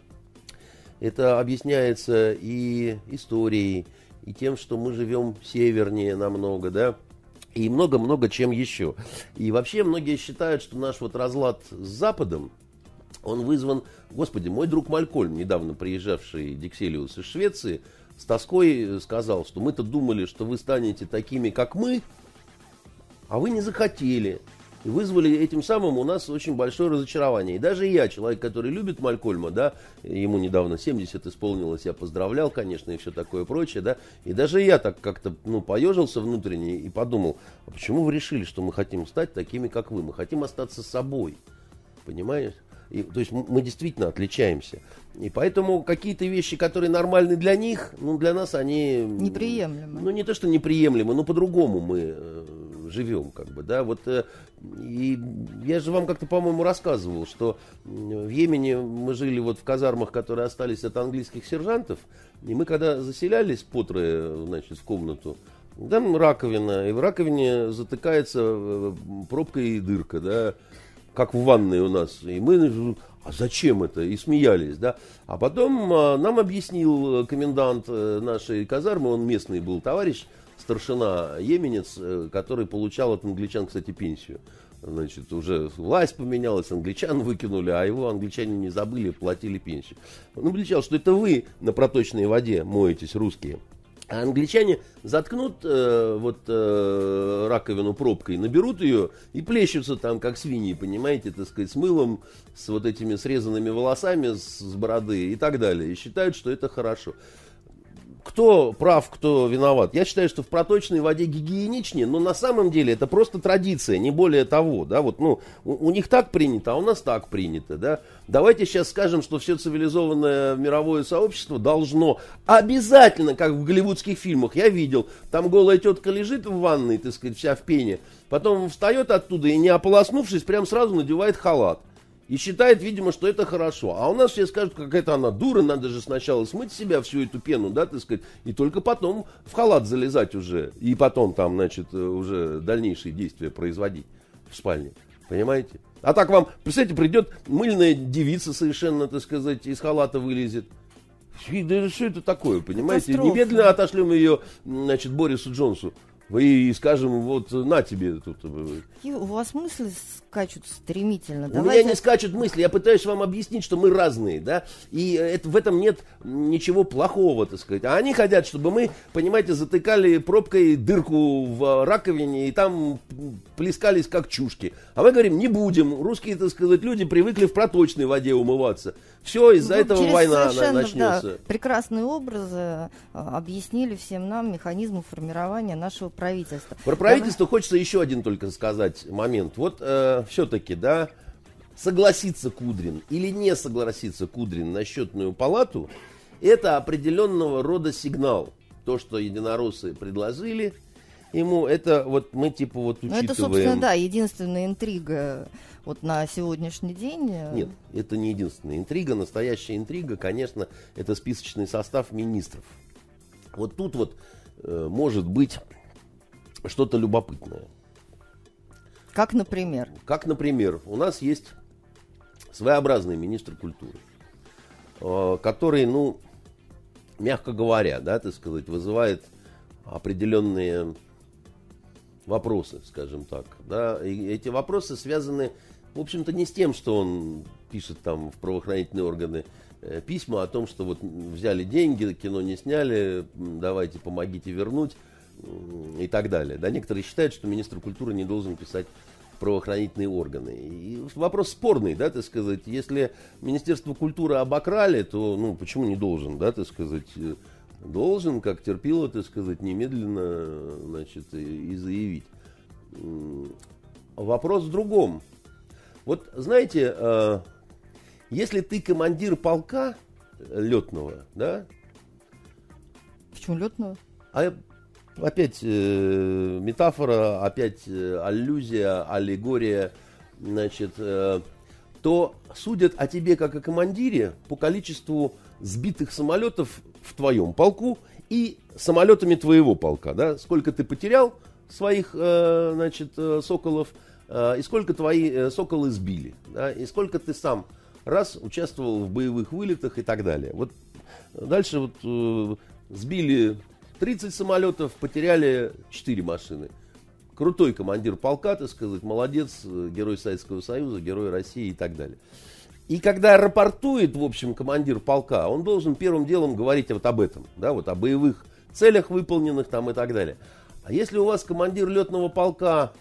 Это объясняется и историей, и тем, что мы живем севернее намного, да? И много-много чем еще. И вообще многие считают, что наш вот разлад с Западом, он вызван... Господи, мой друг Малькольм, недавно приезжавший Дикселиус из Швеции, с тоской сказал, что мы-то думали, что вы станете такими, как мы, а вы не захотели. И вызвали этим самым у нас очень большое разочарование. И даже я, человек, который любит Малькольма, да, ему недавно семьдесят исполнилось, я поздравлял, конечно, и все такое прочее, да, и даже я так как-то, ну, поежился внутренне и подумал, а почему вы решили, что мы хотим стать такими, как вы? Мы хотим остаться собой, понимаешь? И, то есть мы действительно отличаемся. И поэтому какие-то вещи, которые нормальны для них, ну, для нас они... Неприемлемы. Ну, не то, что неприемлемы, но по-другому мы э, живем, как бы, да. Вот, э, и я же вам как-то, по-моему, рассказывал, что в Йемене мы жили вот в казармах, которые остались от английских сержантов, и мы, когда заселялись по трое, значит, в комнату, там раковина, и в раковине затыкается пробка и дырка, да, как в ванной у нас. И мы, а зачем это? И смеялись, да. А потом а, нам объяснил комендант нашей казармы, он местный был товарищ, старшина йеменец, который получал от англичан, кстати, пенсию. Значит, уже власть поменялась, англичан выкинули, а его англичане не забыли, платили пенсию. Он обличал, что это вы на проточной воде моетесь, русские. А англичане заткнут э, вот э, раковину пробкой, наберут ее и плещутся там, как свиньи, понимаете, так сказать, с мылом, с вот этими срезанными волосами, с, с бороды и так далее. И считают, что это хорошо. Кто прав, кто виноват? Я считаю, что в проточной воде гигиеничнее, но на самом деле это просто традиция, не более того. Да? Вот, ну, у, у них так принято, а у нас так принято. Да? Давайте сейчас скажем, что все цивилизованное мировое сообщество должно обязательно, как в голливудских фильмах, я видел, там голая тетка лежит в ванной, так сказать, вся в пене, потом встает оттуда и, не ополоснувшись, прям сразу надевает халат. И считает, видимо, что это хорошо. А у нас все скажут, какая-то она дура, надо же сначала смыть с себя всю эту пену, да, так сказать, и только потом в халат залезать уже. И потом там, значит, уже дальнейшие действия производить в спальне. Понимаете? А так вам, представьте, придет мыльная девица совершенно, так сказать, из халата вылезет. Да что это такое, понимаете? Катастрофа. Немедленно отошлем ее, значит, Борису Джонсу. И скажем, вот на тебе тут. У вас мысли скачут стремительно. У Давайте... меня не скачут мысли, я пытаюсь вам объяснить, что мы разные, да, и это, в этом нет ничего плохого, так сказать. А они хотят, чтобы мы, понимаете, затыкали пробкой дырку в раковине и там плескались как чушки. А мы говорим, не будем, русские, так сказать, люди привыкли в проточной воде умываться. Все, из-за ну, этого война начнется. Да, прекрасные образы объяснили всем нам механизмы формирования нашего правительства. Про правительство Давай. Хочется еще один только сказать момент. Вот э, все-таки, да, согласится Кудрин или не согласится Кудрин на счетную палату, это определенного рода сигнал. То, что единороссы предложили ему, это вот мы типа вот учитываем. Ну это, собственно, да, единственная интрига. Вот на сегодняшний день... Нет, это не единственная интрига. Настоящая интрига, конечно, это списочный состав министров. Вот тут вот э, может быть что-то любопытное. Как, например? Как, например, у нас есть своеобразный министр культуры, э, который, ну, мягко говоря, да, так сказать, вызывает определенные вопросы, скажем так. Да, и эти вопросы связаны... В общем-то, не с тем, что он пишет там в правоохранительные органы э, письма о том, что вот взяли деньги, кино не сняли, давайте помогите вернуть э, и так далее. Да, некоторые считают, что министр культуры не должен писать правоохранительные органы. И вопрос спорный, да, так сказать. Если Министерство культуры обокрали, то, ну, почему не должен, да, так сказать... Должен, как терпило, так сказать, немедленно, значит, и, и заявить. Вопрос в другом. Вот, знаете, э, если ты командир полка летного, да? Почему летного? А опять э, метафора, опять э, аллюзия, аллегория, значит, э, то судят о тебе как о командире по количеству сбитых самолетов в твоем полку и самолетами твоего полка, да, сколько ты потерял своих, э, значит, соколов, э, и сколько твои э, соколы сбили, да, и сколько ты сам раз участвовал в боевых вылетах и так далее. Вот дальше вот э, сбили тридцать самолетов, потеряли четыре машины. Крутой командир полка, так сказать, молодец, герой Советского Союза, герой России и так далее. И когда рапортует, в общем, командир полка, он должен первым делом говорить вот об этом, да, вот о боевых целях выполненных там и так далее. А если у вас командир летного полка,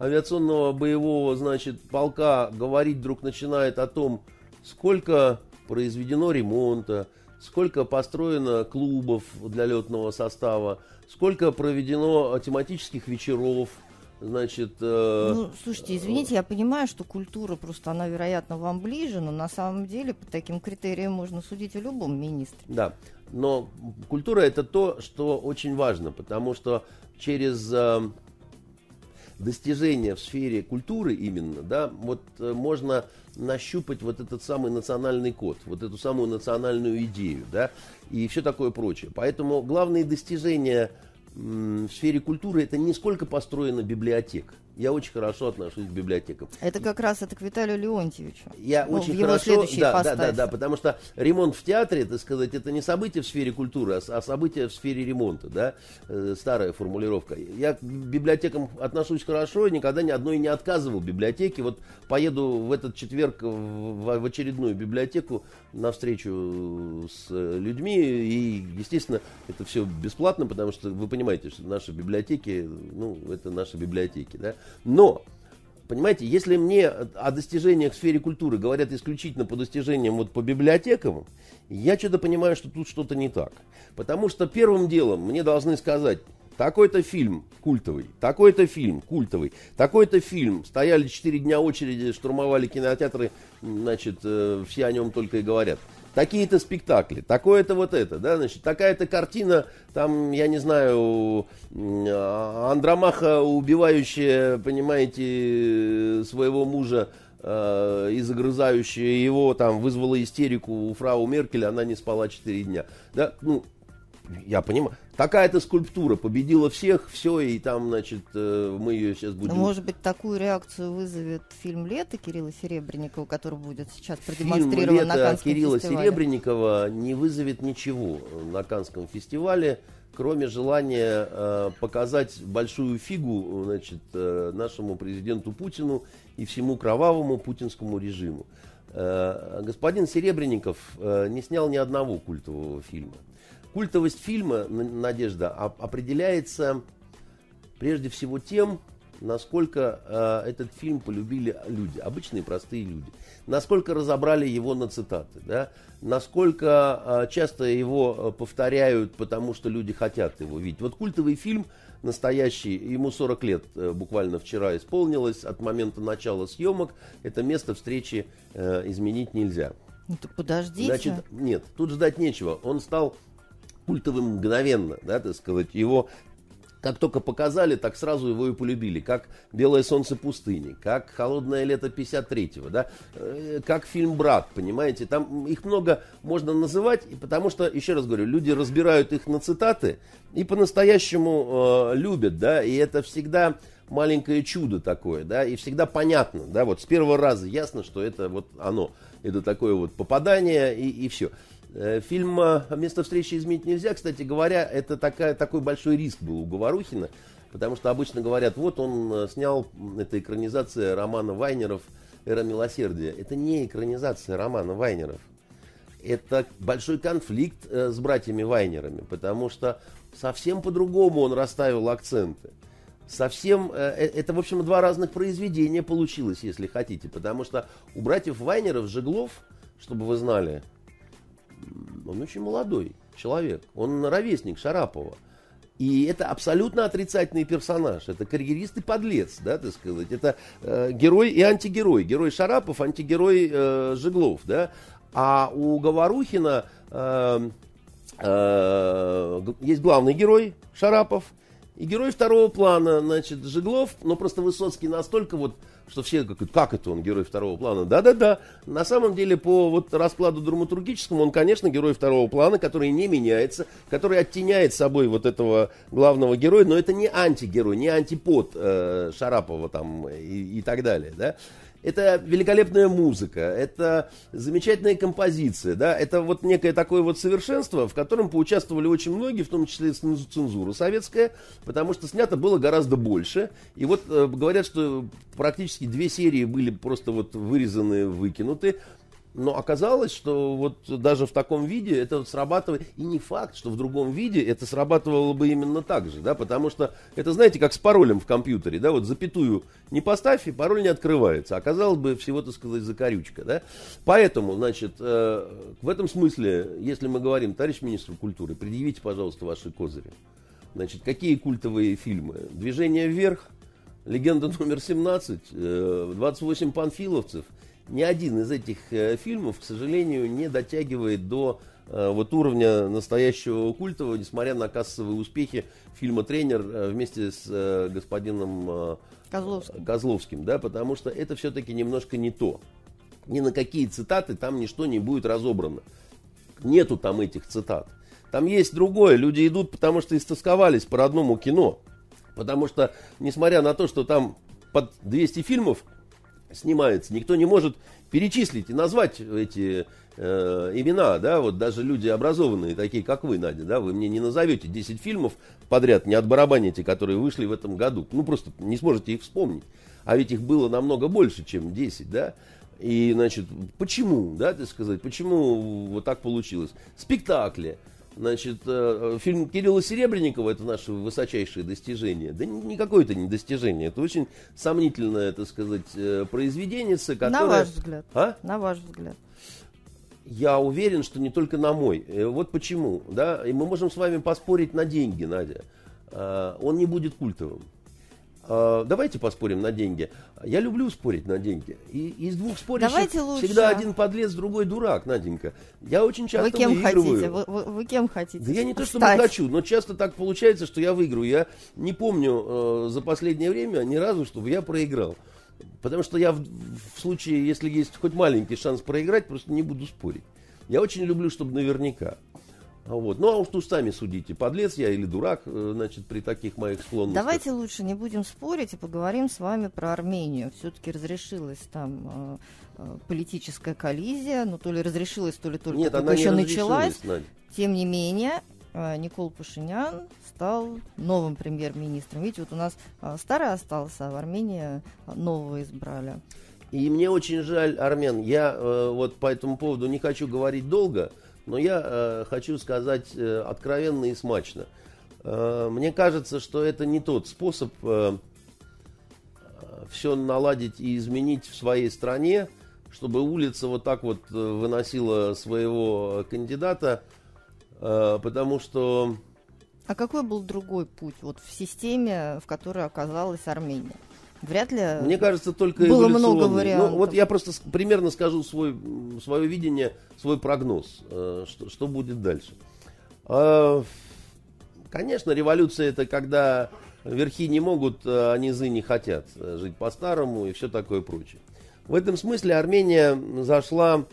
авиационного боевого, значит, полка говорить вдруг начинает о том, сколько произведено ремонта, сколько построено клубов для летного состава, сколько проведено тематических вечеров. Значит, э... ну, слушайте, извините, я понимаю, что культура просто, она, вероятно, вам ближе, но на самом деле по таким критериям можно судить о любом министре. Да, но культура — это то, что очень важно, потому что через э, достижения в сфере культуры именно, да, вот э, можно нащупать вот этот самый национальный код, вот эту самую национальную идею, да, и все такое прочее. Поэтому главные достижения в сфере культуры это не сколько построено библиотек, Я очень хорошо отношусь к библиотекам. Это как раз это к Виталию Леонтьевичу. Я ну, очень хорошо, да, да, да, да, потому что ремонт в театре, так сказать, это не событие в сфере культуры, а событие в сфере ремонта, да, э, старая формулировка. Я к библиотекам отношусь хорошо, никогда ни одной не отказывал библиотеке. Вот поеду в этот четверг в, в очередную библиотеку на встречу с людьми, и, естественно, это все бесплатно, потому что вы понимаете, что наши библиотеки, ну, это наши библиотеки, да. Но, понимаете, если мне о достижениях в сфере культуры говорят исключительно по достижениям вот по библиотекам, я что-то понимаю, что тут что-то не так. Потому что первым делом мне должны сказать, такой-то фильм культовый, такой-то фильм культовый, такой-то фильм. Стояли четыре дня очереди, штурмовали кинотеатры, значит, все о нем только и говорят. Такие-то спектакли, такое-то вот это, да, значит, такая-то картина, там, я не знаю, Андромаха, убивающая, понимаете, своего мужа э, и загрызающая его, там, вызвала истерику у фрау Меркель, она не спала четыре дня, да, ну, я понимаю. Такая-то скульптура победила всех, все, и там, значит, мы ее сейчас будем... Может быть, такую реакцию вызовет фильм «Лето» Кирилла Серебренникова, который будет сейчас продемонстрирован фильм на Каннском Кирилла фестивале. Кирилла Серебренникова не вызовет ничего на Каннском фестивале, кроме желания э, показать большую фигу, значит, э, нашему президенту Путину и всему кровавому путинскому режиму. Э, господин Серебренников э, не снял ни одного культового фильма. Культовость фильма, Надежда, определяется прежде всего тем, насколько э, этот фильм полюбили люди, обычные простые люди, насколько разобрали его на цитаты, да? Насколько э, часто его повторяют, потому что люди хотят его видеть. Вот культовый фильм настоящий, ему сорок лет э, буквально вчера исполнилось, от момента начала съемок, это место встречи э, изменить нельзя. Ну, так подождите. Значит, нет, тут ждать нечего, он стал... культовым мгновенно, да, так сказать, его как только показали, так сразу его и полюбили, как «Белое солнце пустыни», как «Холодное лето пятьдесят третьего», да, как фильм «Брат», понимаете, там их много можно называть, потому что, еще раз говорю, люди разбирают их на цитаты и по-настоящему э, любят, да, и это всегда... маленькое чудо такое, да, и всегда понятно, да, вот с первого раза ясно, что это вот оно, это такое вот попадание и, и все. Фильм «Место встречи изменить нельзя», кстати говоря, это такая, такой большой риск был у Говорухина, потому что обычно говорят, вот он снял, это экранизация романа Вайнеров «Эра милосердия». Это не экранизация романа Вайнеров. Это большой конфликт с братьями Вайнерами, потому что совсем по-другому он расставил акценты. Совсем, это, в общем, два разных произведения получилось, если хотите, потому что у братьев Вайнеров Жеглов, чтобы вы знали, он очень молодой человек, он ровесник Шарапова, и это абсолютно отрицательный персонаж, это карьерист и подлец, да, так сказать, это э, герой и антигерой, герой Шарапов, антигерой э, Жеглов, да, а у Говорухина э, э, есть главный герой Шарапов, и герой второго плана, значит, Жеглов, но просто Высоцкий настолько вот, что все говорят, как это он герой второго плана? Да-да-да, на самом деле по вот раскладу драматургическому он, конечно, герой второго плана, который не меняется, который оттеняет собой вот этого главного героя, но это не антигерой, не антипод э, Шарапова там и, и так далее, да? Это великолепная музыка, это замечательная композиция, да, это вот некое такое вот совершенство, в котором поучаствовали очень многие, в том числе и цензура советская, потому что снято было гораздо больше. И вот э, говорят, что практически две серии были просто вот вырезаны, выкинуты. Но оказалось, что вот даже в таком виде это вот срабатывает, и не факт, что в другом виде это срабатывало бы именно так же, да, потому что это, знаете, как с паролем в компьютере, да, вот запятую не поставь, и пароль не открывается, оказалось бы всего, так сказать, закорючка, да, поэтому, значит, э, в этом смысле, если мы говорим, товарищ министр культуры, предъявите, пожалуйста, ваши козыри, значит, какие культовые фильмы, «Движение вверх», «Легенда номер семнадцать», э, «двадцать восемь панфиловцев», ни один из этих э, фильмов, к сожалению, не дотягивает до э, вот уровня настоящего культового, несмотря на кассовые успехи фильма «Тренер» э, вместе с э, господином э, Козловским. Козловским, да, потому что это все-таки немножко не то. Ни на какие цитаты там ничто не будет разобрано. Нету там этих цитат. Там есть другое. Люди идут, потому что истосковались по родному кино. Потому что, несмотря на то, что там под двести фильмов снимается, никто не может перечислить и назвать эти э, имена, да, вот даже люди образованные, такие как вы, Надя, да, вы мне не назовете десять фильмов подряд, не отбарабаните, которые вышли в этом году, ну просто не сможете их вспомнить, а ведь их было намного больше, чем десять, да, и, значит, почему, да, так сказать, почему вот так получилось, спектакли. Значит, фильм Кирилла Серебренникова — это наше высочайшее достижение. Да никакое это не достижение. Это очень сомнительное, так сказать, произведение, которое... На ваш взгляд. А? На ваш взгляд. Я уверен, что не только на мой. Вот почему. Да? И мы можем с вами поспорить на деньги, Надя. Он не будет культовым. Давайте поспорим на деньги. Я люблю спорить на деньги. И из двух спорящих всегда один подлец, другой дурак, Наденька. Я очень часто вы кем выигрываю. Хотите? Вы, вы, вы кем хотите? Да я не то, чтобы хочу, но часто так получается, что я выиграю. Я не помню э, за последнее время ни разу, чтобы я проиграл. Потому что я в, в случае, если есть хоть маленький шанс проиграть, просто не буду спорить. Я очень люблю, чтобы наверняка. Вот. Ну, а уж тут сами судите, подлец я или дурак, значит, при таких моих склонностях. Давайте лучше не будем спорить и поговорим с вами про Армению. Все-таки разрешилась там э, политическая коллизия, ну, то ли разрешилась, то ли только Нет, она еще не началась. Надя. Тем не менее, э, Никол Пашинян стал новым премьер-министром. Видите, вот у нас э, старый остался, а в Армении нового избрали. И мне очень жаль армян. Я э, вот по этому поводу не хочу говорить долго. Но я э, хочу сказать э, откровенно и смачно. Э, мне кажется, что это не тот способ э, все наладить и изменить в своей стране, чтобы улица вот так вот выносила своего кандидата, э, потому что... А какой был другой путь вот в системе, в которой оказалась Армения? Вряд ли. Мне кажется, только было много вариантов. Ну, вот я просто примерно скажу свой, свое видение, свой прогноз, что, что будет дальше. Конечно, революция — это когда верхи не могут, а низы не хотят жить по-старому и все такое прочее. В этом смысле Армения зашла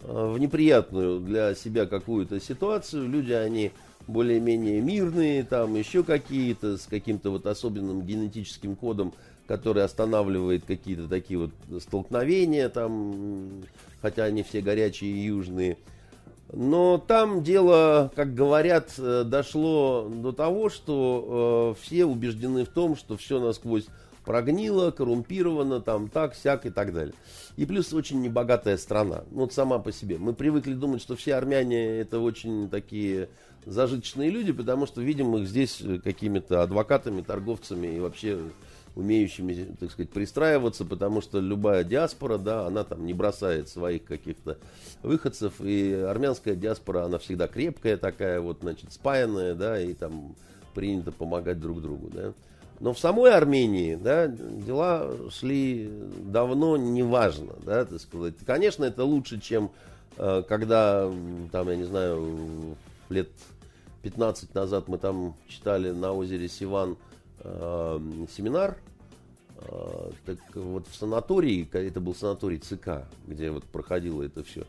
в неприятную для себя какую-то ситуацию. Люди, они более-менее мирные, там еще какие-то, с каким-то вот особенным генетическим кодом, который останавливает какие-то такие вот столкновения, там, хотя они все горячие и южные. Но там дело, как говорят, дошло до того, что э, все убеждены в том, что все насквозь прогнило, коррумпировано, там так, сяк и так далее. И плюс очень небогатая страна, вот сама по себе. Мы привыкли думать, что все армяне — это очень такие зажиточные люди, потому что видим их здесь какими-то адвокатами, торговцами и вообще... умеющими, так сказать, пристраиваться, потому что любая диаспора, да, она там не бросает своих каких-то выходцев, и армянская диаспора, она всегда крепкая такая, вот, значит, спаянная, да, и там принято помогать друг другу, да. Но в самой Армении, да, дела шли давно неважно, да, так сказать. Конечно, это лучше, чем когда, там, я не знаю, лет пятнадцать назад мы там читали на озере Сиван семинар, так вот в санатории, это был санаторий ЦК, где вот проходило это все,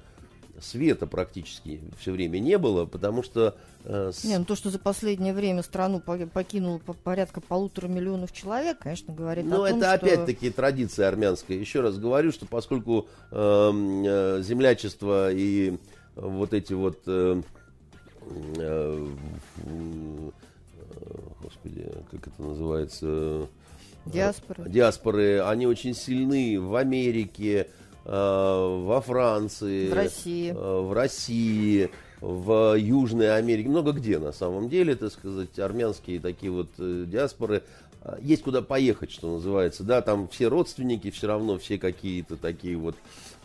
света практически все время не было, потому что... Не, ну то, что за последнее время страну покинуло порядка полутора миллионов человек, конечно, говорит о том, что... Ну это опять-таки традиция армянская. Еще раз говорю, что поскольку э, землячество и вот эти вот... Э, э, Господи, как это называется? Диаспоры. Диаспоры, они очень сильны в Америке, во Франции, в России, в, России, в Южной Америке, много где на самом деле, так сказать, армянские такие вот диаспоры. Есть куда поехать, что называется, да, там все родственники, все равно все какие-то такие вот.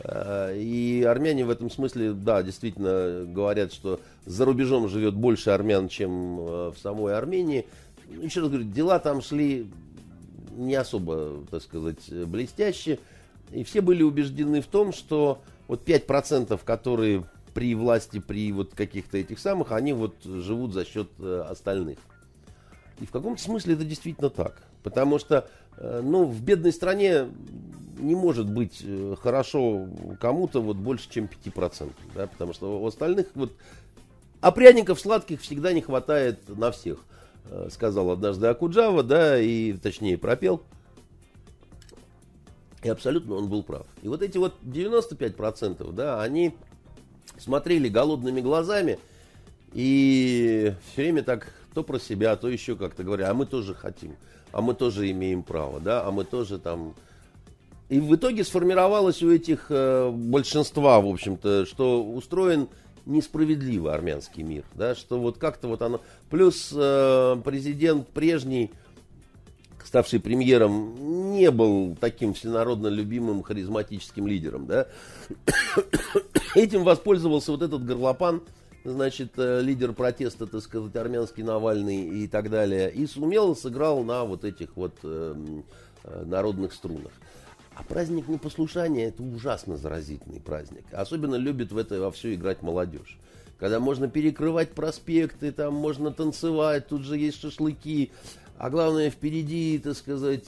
И армяне в этом смысле, да, действительно говорят, что за рубежом живет больше армян, чем в самой Армении. Еще раз говорю, дела там шли не особо, так сказать, блестяще. И все были убеждены в том, что вот пять процентов, которые при власти, при вот каких-то этих самых, они вот живут за счет остальных. И в каком-то смысле это действительно так. Потому что, ну, в бедной стране не может быть хорошо кому-то вот больше, чем пять процентов. Да? Потому что у остальных вот... А пряников сладких всегда не хватает на всех. Сказал однажды Акуджава, да, и точнее пропел. И абсолютно он был прав. И вот эти вот девяносто пять процентов, да, они смотрели голодными глазами и все время так то про себя, то еще как-то говорили, а мы тоже хотим, а мы тоже имеем право, да, а мы тоже там... И в итоге сформировалось у этих э, большинства, в общем-то, что устроен несправедливо армянский мир, да, что вот как-то вот оно... Плюс э, президент прежний, ставший премьером, не был таким всенародно любимым харизматическим лидером, да. Этим воспользовался вот этот горлопан, значит, лидер протеста, так сказать, армянский Навальный и так далее, и сумел, сыграл на вот этих вот э, народных струнах. А праздник непослушания – это ужасно заразительный праздник. Особенно любит в это во все играть молодежь. Когда можно перекрывать проспекты, там можно танцевать, тут же есть шашлыки. А главное, впереди, так сказать,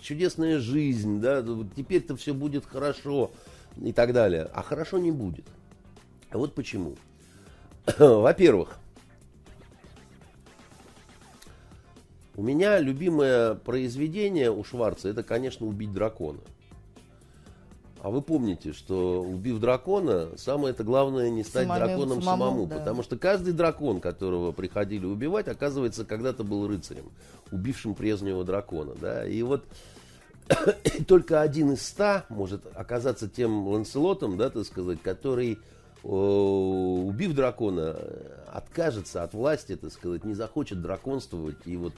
чудесная жизнь, да, теперь-то все будет хорошо и так далее. А хорошо не будет. А вот почему. Во-первых, у меня любимое произведение у Шварца – это, конечно, «Убить дракона». А вы помните, что, убив дракона, самое-то главное не стать самому, драконом самому, самому да. Потому что каждый дракон, которого приходили убивать, оказывается, когда-то был рыцарем, убившим прежнего дракона, да, и вот только один из ста может оказаться тем Ланселотом, да, так сказать, который, убив дракона, откажется от власти, так сказать, не захочет драконствовать и вот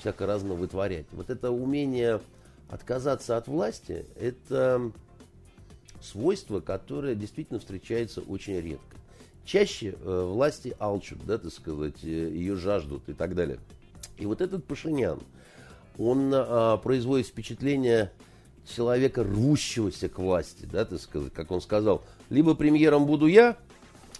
всяко разно вытворять. Вот это умение отказаться от власти – это... свойство, которое действительно встречается очень редко. Чаще э, власти алчут, да, так сказать, э, ее жаждут и так далее. И вот этот Пашинян, он э, производит впечатление человека, рвущегося к власти, да, так сказать, как он сказал, либо премьером буду я,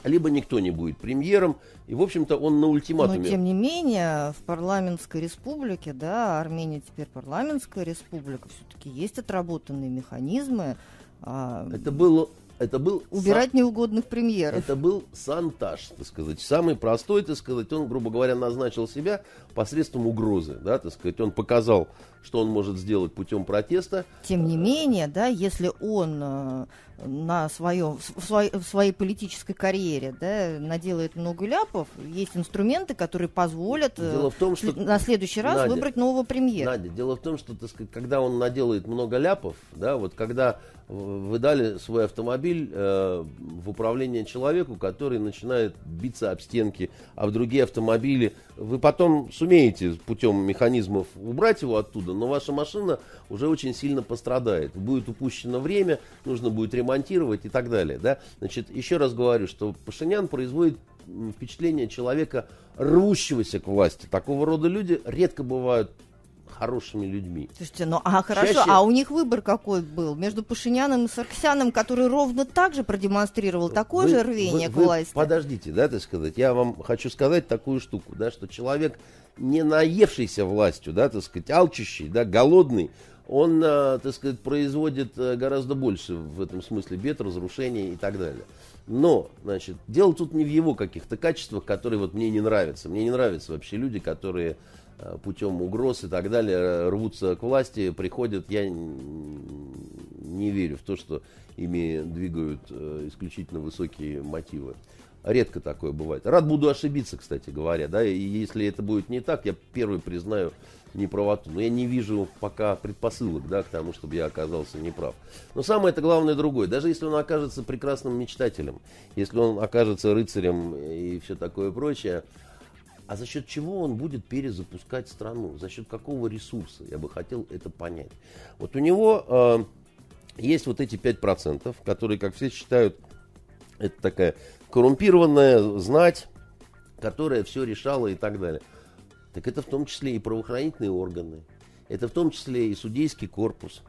либо никто не будет премьером. И, в общем-то, он на ультиматуме. Но, тем не менее, в парламентской республике, да, Армения теперь парламентская республика, все-таки есть отработанные механизмы. А... Это был, это был убирать сан... неугодных премьеров. Это был сантаж, так сказать. Самый простой, так сказать, он, грубо говоря, назначил себя посредством угрозы, да, так сказать. Он показал, что он может сделать путем протеста. Тем не менее, да, если он на своем, в, свой, в своей политической карьере, да, наделает много ляпов, есть инструменты, которые позволят дело в том, что... на следующий раз Надя, выбрать нового премьера. Надя, дело в том, что, так сказать, когда он наделает много ляпов, да, вот когда вы дали свой автомобиль э, в управление человеку, который начинает биться об стенки, а в другие автомобили, вы потом сумеете путем механизмов убрать его оттуда, но ваша машина уже очень сильно пострадает. Будет упущено время, нужно будет ремонтировать и так далее. Да? Значит, еще раз говорю, что Пашинян производит впечатление человека, рвущегося к власти. Такого рода люди редко бывают хорошими людьми. Слушайте, ну а хорошо, чаще... а у них выбор какой был? Между Пашиняном и Сарксяном, который ровно так же продемонстрировал такое вы, же рвение вы, к власти. Вы подождите, да, так сказать, я вам хочу сказать такую штуку, да, что человек, не наевшийся властью, да, так сказать, алчущий, да, голодный, он, так сказать, производит гораздо больше в этом смысле бед, разрушений и так далее. Но, значит, дело тут не в его каких-то качествах, которые вот мне не нравятся. Мне не нравятся вообще люди, которые путем угроз и так далее рвутся к власти, приходят. Я не верю в то, что ими двигают исключительно высокие мотивы. Редко такое бывает. Рад буду ошибиться, кстати говоря, да, и если это будет не так, я первый признаю неправоту. Но я не вижу пока предпосылок, да, к тому, чтобы я оказался неправ. Но самое-то главное другое. Даже если он окажется прекрасным мечтателем, если он окажется рыцарем и все такое прочее, а за счет чего он будет перезапускать страну? За счет какого ресурса? Я бы хотел это понять. Вот у него э, есть вот эти пять процентов, которые, как все считают, это такая коррумпированная знать, которая все решала и так далее. Так это в том числе и правоохранительные органы, это в том числе и судейский корпус,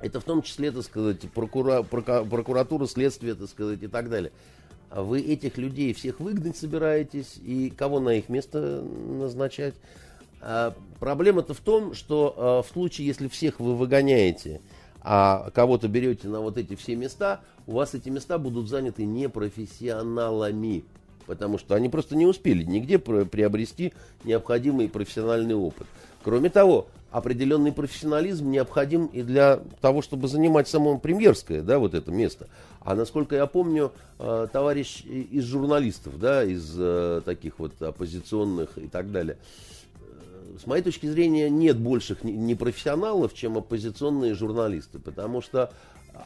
это в том числе, так сказать, прокура... прокуратура, следствие, так сказать, и так далее. Вы этих людей всех выгнать собираетесь и кого на их место назначать? А проблема-то в том, что а, в случае, если всех вы выгоняете, а кого-то берете на вот эти все места, у вас эти места будут заняты непрофессионалами. потому что они просто не успели нигде приобрести необходимый профессиональный опыт. Кроме того, определенный профессионализм необходим и для того, чтобы занимать само премьерское, да, вот это место. А насколько я помню, товарищ из журналистов, да, из таких вот оппозиционных и так далее, с моей точки зрения, нет больших непрофессионалов, чем оппозиционные журналисты, потому что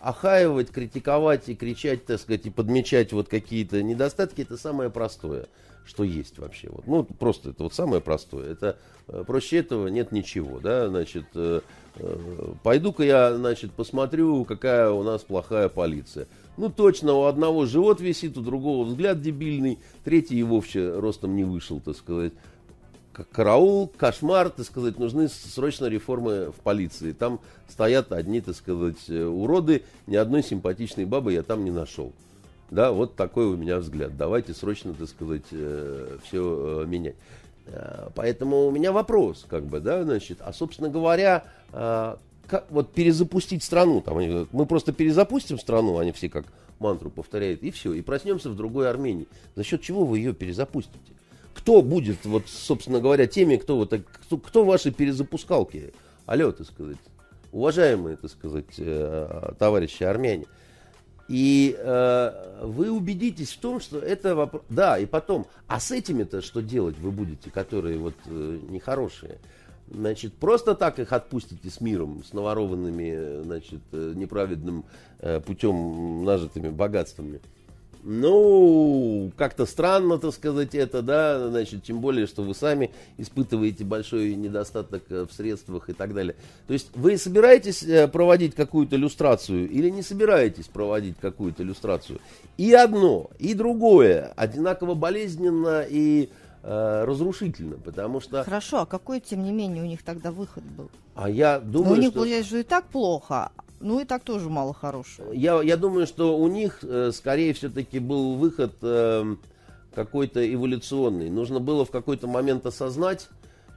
охаивать, критиковать и кричать, так сказать, и подмечать вот какие-то недостатки — это самое простое, что есть вообще. Вот. Ну, просто это вот самое простое. Это, проще этого нет ничего. Да? Значит, э, э, пойду-ка я, значит, посмотрю, какая у нас плохая полиция. Ну, точно, у одного живот висит, у другого взгляд дебильный, третий и вовсе ростом не вышел, так сказать. Караул, кошмар, так сказать, нужны срочно реформы в полиции. Там стоят одни, так сказать, уроды, ни одной симпатичной бабы я там не нашел. Да, вот такой у меня взгляд. Давайте срочно, так сказать, все менять. Поэтому у меня вопрос, как бы, да, значит, а, собственно говоря, как вот перезапустить страну? Там они говорят, мы просто перезапустим страну, они все как мантру повторяют, и все, и проснемся в другой Армении. За счет чего вы ее перезапустите? Кто будет, вот, собственно говоря, теми, кто вот кто, кто ваши перезапускалки? Алло, так сказать, уважаемые, так сказать, товарищи армяне. И э, вы убедитесь в том, что это вопрос... Да, и потом, а с этими-то что делать вы будете, которые вот э, нехорошие? Значит, просто так их отпустите с миром, с наворованными, значит, неправедным э, путем нажитыми богатствами? Ну, как-то странно, так сказать, это, да, значит, тем более, что вы сами испытываете большой недостаток в средствах и так далее. То есть вы собираетесь проводить какую-то люстрацию или не собираетесь проводить какую-то люстрацию? И одно, и другое одинаково болезненно и э, разрушительно, потому что... Хорошо, а какой, тем не менее, у них тогда выход был? А я думаю, что... У них, получается, что и так плохо... Ну и так тоже мало хорошего. Я, я думаю, что у них, э, скорее, все-таки был выход э, какой-то эволюционный. Нужно было в какой-то момент осознать,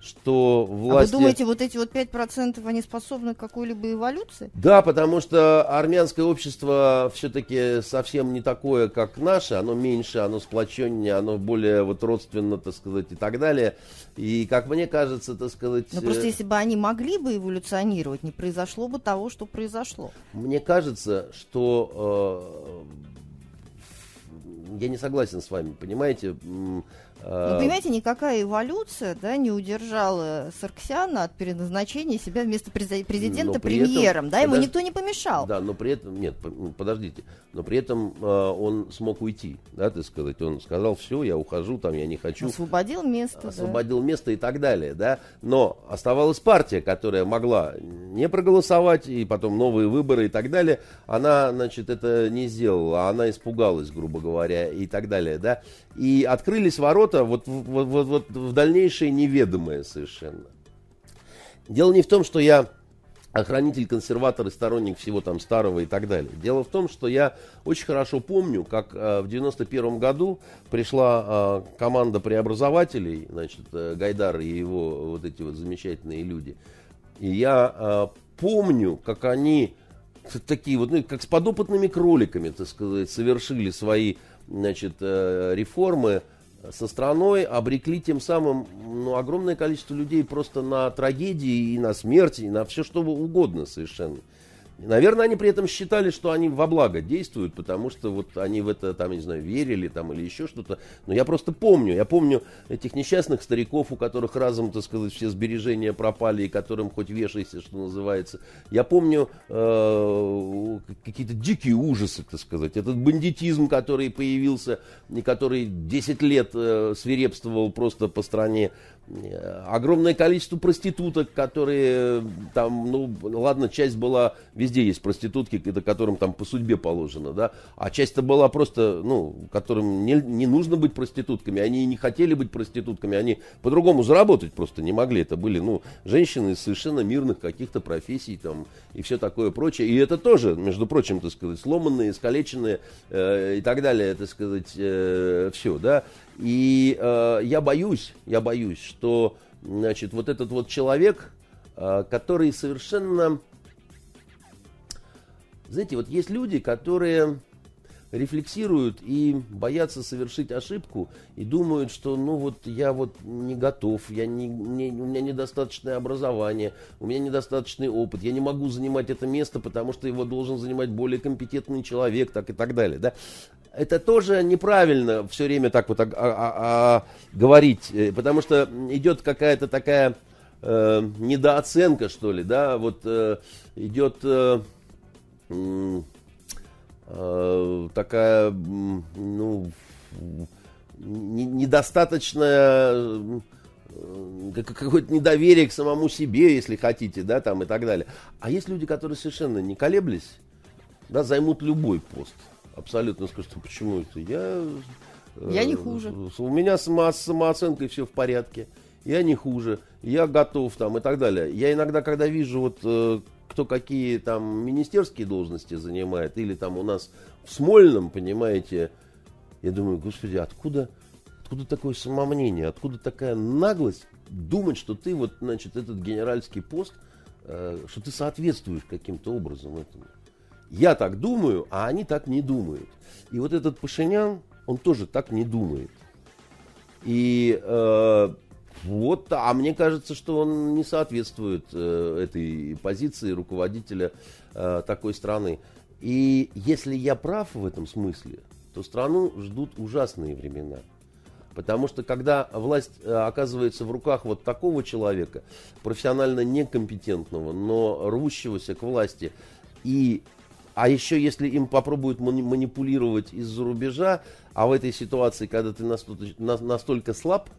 что власти... А вы думаете, вот эти вот пять процентов, они способны к какой-либо эволюции? Да, потому что армянское общество все-таки совсем не такое, как наше. Оно меньше, оно сплоченнее, оно более вот родственно, так сказать, и так далее. И, как мне кажется, так сказать... Ну, просто если бы они могли бы эволюционировать, не произошло бы того, что произошло. Мне кажется, что... Э, я не согласен с вами, понимаете... Ну, понимаете, никакая эволюция, да, не удержала Сарксяна от переназначения себя вместо президента премьером, этом, да, ему подож... никто не помешал. Да, но при этом, нет, подождите, но при этом э, он смог уйти, да, так сказать, он сказал, все, я ухожу, там, я не хочу. Освободил место. Освободил да. место и так далее, да, но оставалась партия, которая могла не проголосовать, и потом новые выборы и так далее, она, значит, это не сделала, она испугалась, грубо говоря, и так далее, да, и открылись ворота. Вот, вот, вот, вот в дальнейшее неведомое совершенно. Дело не в том, что я охранитель, консерватор и сторонник всего там старого и так далее. Дело в том, что я очень хорошо помню, как э, в девяносто первом году пришла э, команда преобразователей, значит, э, Гайдар и его вот эти вот замечательные люди. И я э, помню, как они такие вот, ну, как с подопытными кроликами, так сказать, совершили свои, значит, э, реформы со страной, обрекли тем самым, ну, огромное количество людей просто на трагедии и на смерть, и на все что угодно совершенно. И, наверное, они при этом считали, что они во благо действуют, потому что вот они в это, там, не знаю, верили там, или еще что-то. Но я просто помню, я помню этих несчастных стариков, у которых разом, так сказать, все сбережения пропали, и которым хоть вешайся, что называется. Я помню э, какие-то дикие ужасы, так сказать. Этот бандитизм, который появился, и который десять лет э, свирепствовал просто по стране. Огромное количество проституток, которые там, ну, ладно, часть была, везде есть проститутки, это которым там по судьбе положено, да, а часть-то была просто, ну, которым не, не нужно быть проститутками, они не хотели быть проститутками, они по-другому заработать просто не могли, это были, ну, женщины из совершенно мирных каких-то профессий там и все такое прочее, и это тоже, между прочим, так сказать, сломанные, искалеченные э, и так далее, так сказать, э, все, да. И э, я боюсь, я боюсь, что, значит, вот этот вот человек, э, который совершенно... Знаете, вот есть люди, которые... рефлексируют и боятся совершить ошибку и думают, что ну вот я вот не готов, я не, не, у меня недостаточное образование, у меня недостаточный опыт, я не могу занимать это место, потому что его должен занимать более компетентный человек, так и так далее, да. Это тоже неправильно все время так вот а, а, а, говорить, потому что идет какая-то такая э, недооценка, что ли, да, вот э, идет э, э, такая, ну, не, недостаточная... какое-то недоверие к самому себе, если хотите, да, там и так далее. А есть люди, которые совершенно не колеблись, да, займут любой пост. Абсолютно скажут, почему это? Я, я не хуже. У меня с само, самооценкой все в порядке. Я не хуже. Я готов там и так далее. Я иногда, когда вижу, вот кто какие там министерские должности занимает, или там у нас в Смольном, понимаете, я думаю, господи, откуда... Откуда такое самомнение, откуда такая наглость думать, что ты вот, значит, этот генеральский пост, э, что ты соответствуешь каким-то образом этому. Я так думаю, а они так не думают. И вот этот Пашинян, он тоже так не думает. И э, вот, а мне кажется, что он не соответствует э, этой позиции руководителя э, такой страны. И если я прав в этом смысле, то страну ждут ужасные времена. Потому что, когда власть э, оказывается в руках вот такого человека, профессионально некомпетентного, но рвущегося к власти, и, а еще если им попробуют манипулировать из-за рубежа, а в этой ситуации, когда ты настолько, на, настолько слаб,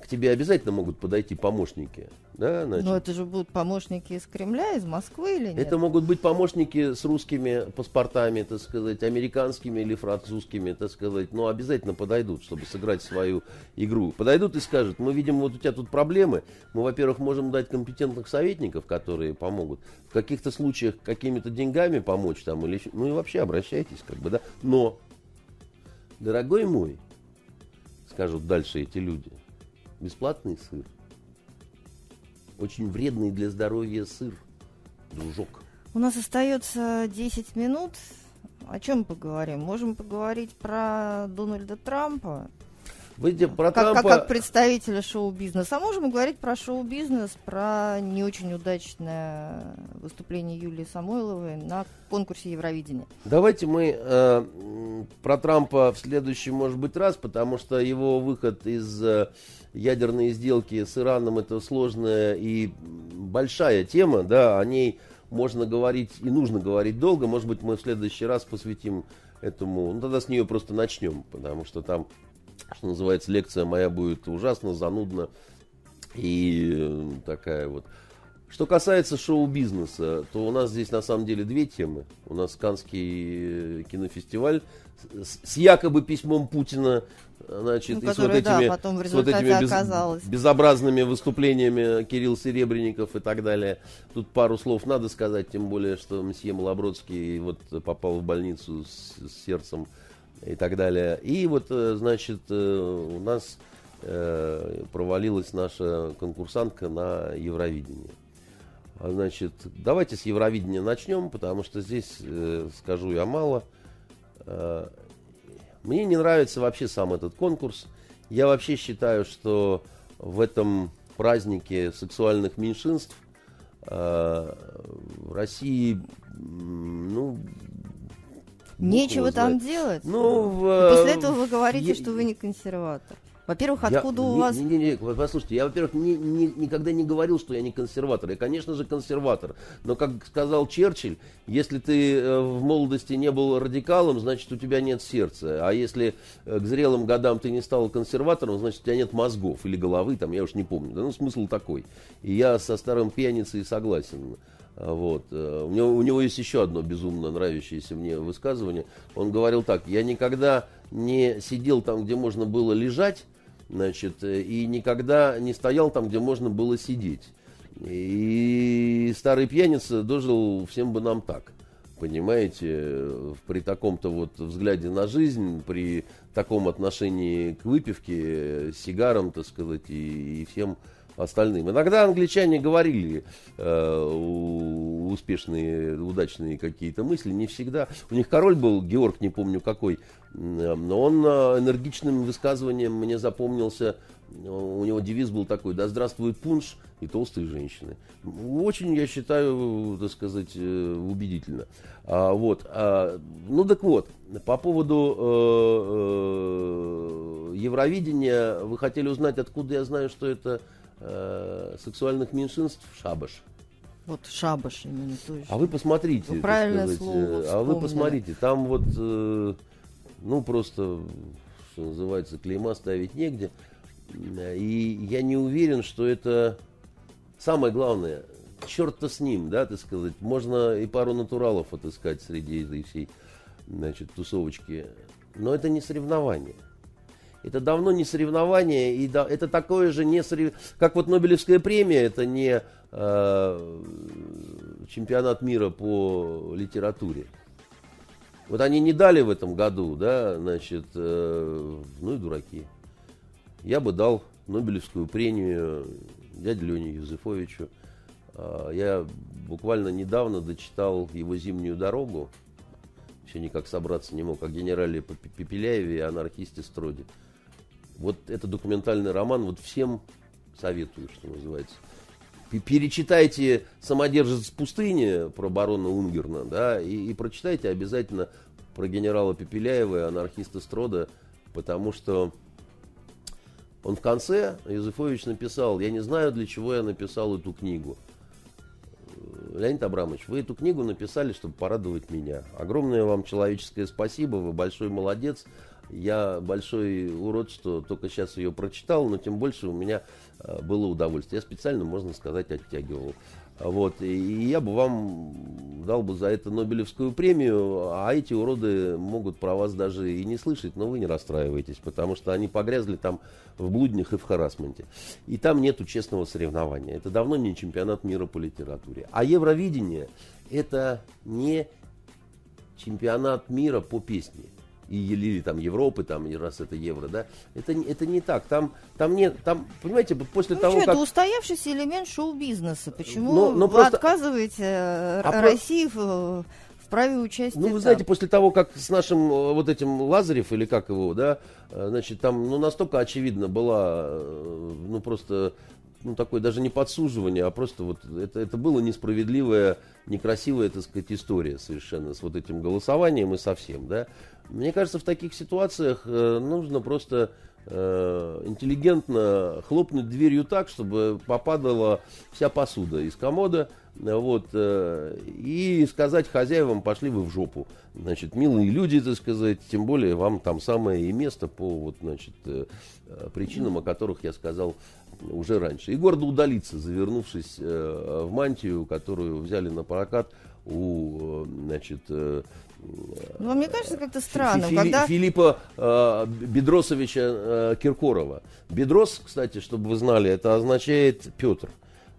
к тебе обязательно могут подойти помощники. Да, но это же будут помощники из Кремля, из Москвы или нет? Это могут быть помощники с русскими паспортами, так сказать, американскими или французскими, так сказать. Но обязательно подойдут, чтобы сыграть свою игру. Подойдут и скажут, мы видим, вот у тебя тут проблемы. Мы, во-первых, можем дать компетентных советников, которые помогут. В каких-то случаях какими-то деньгами помочь там. Или, ну и вообще обращайтесь, как бы, да. Но, дорогой мой, скажут дальше эти люди, бесплатный сыр. Очень вредный для здоровья сыр, дружок. У нас остается десять минут. О чем поговорим? Можем поговорить про Дональда Трампа. Вы, про как, Трампа... Как, как представителя шоу-бизнеса. А можем говорить про шоу-бизнес, про не очень удачное выступление Юлии Самойловой на конкурсе Евровидения. Давайте мы э, про Трампа в следующий, может быть, раз, потому что его выход из э, ядерной сделки с Ираном — это сложная и большая тема, да, о ней можно говорить и нужно говорить долго. Может быть, мы в следующий раз посвятим этому, ну тогда с нее просто начнем, потому что там, что называется, лекция моя будет ужасно занудна и такая вот. Что касается шоу-бизнеса, то у нас здесь на самом деле две темы. У нас Каннский кинофестиваль с, с якобы письмом Путина, значит, ну, который, и с вот этими, да, потом в результате с вот этими без, оказалось. безобразными выступлениями Кирилл Серебренников и так далее. Тут пару слов надо сказать, тем более, что мсье Малобродский вот попал в больницу с, с сердцем и так далее. И вот, значит, у нас провалилась наша конкурсантка на Евровидении. Значит, давайте с Евровидения начнем, потому что здесь, э, скажу я мало. Э, мне не нравится вообще сам этот конкурс. Я вообще считаю, что в этом празднике сексуальных меньшинств э, в России, ну... нечего там делать. Ну, в, после этого вы говорите, я... что вы не консерватор. Во-первых, откуда я, у не, вас... Не, не, не, послушайте, я, во-первых, не, не, никогда не говорил, что я не консерватор. Я, конечно же, консерватор. Но, как сказал Черчилль, если ты в молодости не был радикалом, значит, у тебя нет сердца. А если к зрелым годам ты не стал консерватором, значит, у тебя нет мозгов или головы, там, я уж не помню. Да, ну, смысл такой. И я со старым пьяницей согласен. Вот. У него, у него есть еще одно безумно нравящееся мне высказывание. Он говорил так: я никогда не сидел там, где можно было лежать, значит, и никогда не стоял там, где можно было сидеть. И старый пьяница дожил всем бы нам так. Понимаете, при таком-то вот взгляде на жизнь, при таком отношении к выпивке, сигарам, так сказать, и, и всем остальным. Иногда англичане говорили э, успешные, удачные какие-то мысли, не всегда. У них король был, Георг, не помню какой, но он энергичным высказыванием мне запомнился. У него девиз был такой: да здравствует пунш и толстые женщины. Очень, я считаю, так сказать, убедительно. А, вот, а, ну так вот, по поводу э, э, Евровидения вы хотели узнать, откуда я знаю, что это э, сексуальных меньшинств? Шабаш. Вот шабаш именно. То есть. А вы посмотрите. Ну, правильное слово вспомнили. А вы посмотрите, там вот, э, ну просто, что называется, клейма ставить негде. И я не уверен, что это самое главное. Черт-то с ним, да, так сказать. Можно и пару натуралов отыскать среди этой всей, значит, тусовочки. Но это не соревнование. Это давно не соревнование. И да, это такое же не соревнование. Как вот Нобелевская премия, это не э, чемпионат мира по литературе. Вот они не дали в этом году, да, значит, э, ну и дураки. Я бы дал Нобелевскую премию дяде Лене Юзефовичу. Я буквально недавно дочитал его «Зимнюю дорогу». Еще никак собраться не мог. О генерале Пепеляеве и анархисте Строде. Вот это документальный роман. Вот всем советую, что называется. Перечитайте «Самодержец пустыни» про барона Унгерна. Да, и, и прочитайте обязательно про генерала Пепеляева и анархиста Строда. Потому что... Он в конце, Юзефович написал: я не знаю, для чего я написал эту книгу. Леонид Абрамович, вы эту книгу написали, чтобы порадовать меня. Огромное вам человеческое спасибо, вы большой молодец. Я большой урод, что только сейчас ее прочитал, но тем больше у меня было удовольствие. Я специально, можно сказать, оттягивал. Вот. И я бы вам дал бы за это Нобелевскую премию, а эти уроды могут про вас даже и не слышать, но вы не расстраивайтесь, потому что они погрязли там в блуднях и в харассменте. И там нету честного соревнования. Это давно не чемпионат мира по литературе. А Евровидение – это не чемпионат мира по песне. И, или там Европы, там, раз это евро, да, это, это не так, там, там нет, там, понимаете, после ну, того, что, как... это устоявшийся элемент шоу-бизнеса, почему но, но вы просто... отказываете а России про... в, в праве участия? Ну, вы там. Знаете, после того, как с нашим вот этим Лазарев, или как его, да, значит, там, ну, настолько очевидно была, ну, просто... Ну, такое даже не подсуживание, а просто вот это, это было несправедливая, некрасивая, так сказать, история совершенно с вот этим голосованием и совсем, да. Мне кажется, в таких ситуациях э, нужно просто э, интеллигентно хлопнуть дверью так, чтобы попадала вся посуда из комода, вот, э, и сказать хозяевам: пошли вы в жопу, значит, милые люди, так сказать, тем более вам там самое и место по, вот, значит, э, причинам, о которых я сказал уже раньше. И гордо удалиться, завернувшись э, в мантию, которую взяли на прокат у, значит... Э, ну, мне кажется, как-то странно, Фили- когда... Филиппа э, Бедросовича э, Киркорова. Бедрос, кстати, чтобы вы знали, это означает Петр.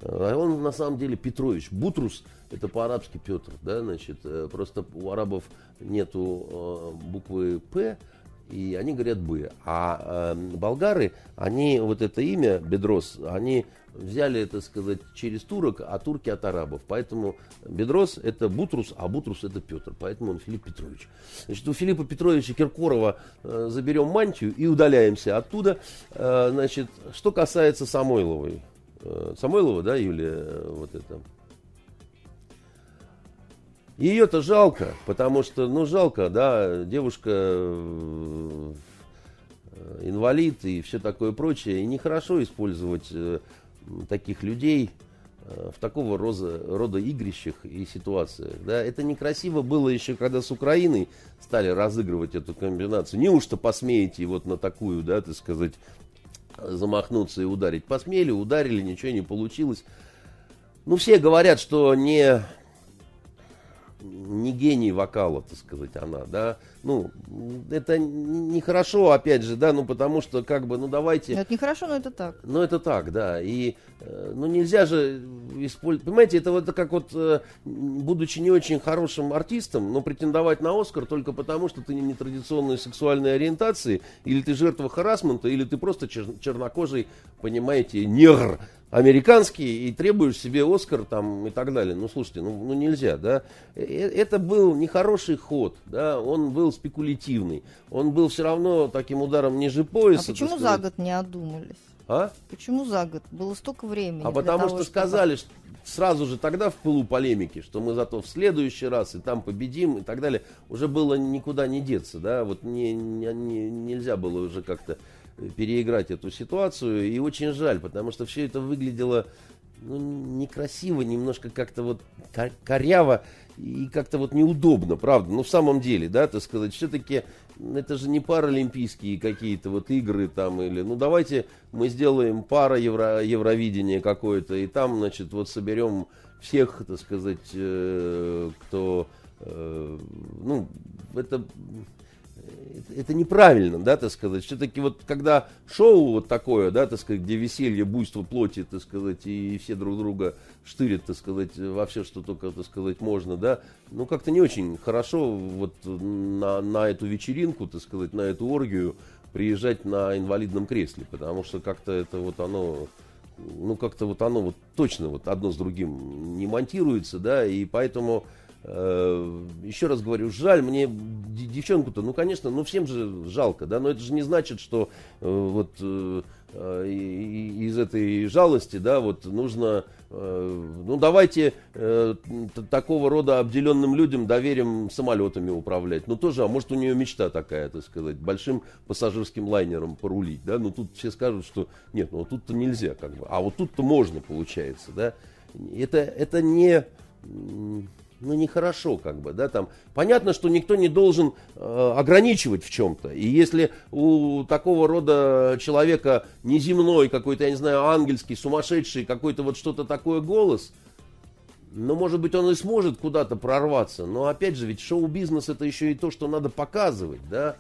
А он на самом деле Петрович. Бутрус — это по-арабски Петр, да, значит, просто у арабов нету э, буквы «П», и они говорят «бы». А э, болгары, они вот это имя, Бедрос, они взяли, так сказать, через турок, а турки от арабов. Поэтому Бедрос — это Бутрус, а Бутрус — это Петр. Поэтому он Филипп Петрович. Значит, у Филиппа Петровича Киркорова э, заберем мантию и удаляемся оттуда. Э, значит, что касается Самойловой. Э, Самойлова, да, Юлия, э, вот это... Ее-то жалко, потому что, ну, жалко, да, девушка инвалид и все такое прочее. И нехорошо использовать таких людей в такого роза, рода игрищах и ситуациях. Да. Это некрасиво было еще, когда с Украиной стали разыгрывать эту комбинацию. Неужто посмеете вот на такую, да, так сказать, замахнуться и ударить? Посмели, ударили, ничего не получилось. Ну, все говорят, что не... не гений вокала, так сказать, она, да, ну, это нехорошо, опять же, да, ну, потому что, как бы, ну, давайте... Это нехорошо, но это так. Ну, это так, да, и, ну, нельзя же использовать, понимаете, это вот как вот, будучи не очень хорошим артистом, но претендовать на Оскар только потому, что ты не нетрадиционной сексуальной ориентации, или ты жертва харассмента, или ты просто чер- чернокожий, понимаете, негр, американский и требуешь себе Оскар там и так далее. Ну, слушайте, ну, ну нельзя, да. Это был нехороший ход, да, он был спекулятивный. Он был все равно таким ударом ниже пояса. А почему за год не одумались? А? Почему за год? Было столько времени. А потому того, что чтобы... сказали, что сразу же тогда в пылу полемики, что мы зато в следующий раз и там победим и так далее. Уже было никуда не деться, да, вот не, не, нельзя было уже как-то переиграть эту ситуацию, и очень жаль, потому что все это выглядело, ну, некрасиво, немножко как-то вот коряво и как-то вот неудобно, правда, ну, в самом деле, да, так сказать, все-таки это же не паралимпийские какие-то вот игры там, или, ну, давайте мы сделаем пара евро, Евровидение какое-то, и там, значит, вот соберем всех, так сказать, э, кто, э, ну, это... Это неправильно, да, так сказать. Все-таки вот когда шоу вот такое, да, так сказать, где веселье, буйство плоти, так сказать, и все друг друга штырят, так сказать, во все, что только, так сказать, можно, да, ну, как-то не очень хорошо вот на, на эту вечеринку, так сказать, на эту оргию приезжать на инвалидном кресле, потому что как-то это вот оно... Ну, как-то вот оно вот точно вот одно с другим не монтируется, да, и поэтому... Еще раз говорю, жаль, мне девчонку-то, ну, конечно, ну, всем же жалко, да, но это же не значит, что вот из этой жалости, да, вот нужно, ну, давайте такого рода обделенным людям доверим самолетами управлять, ну, тоже, а может, у нее мечта такая, так сказать, большим пассажирским лайнером порулить, да, ну, тут все скажут, что нет, ну, тут-то нельзя, как бы, а вот тут-то можно, получается, да, это, это не... Ну, нехорошо, как бы, да, там, понятно, что никто не должен э, ограничивать в чем-то, и если у такого рода человека неземной какой-то, я не знаю, ангельский, сумасшедший, какой-то вот что-то такое голос, ну, может быть, он и сможет куда-то прорваться, но, опять же, ведь шоу-бизнес это еще и то, что надо показывать, да,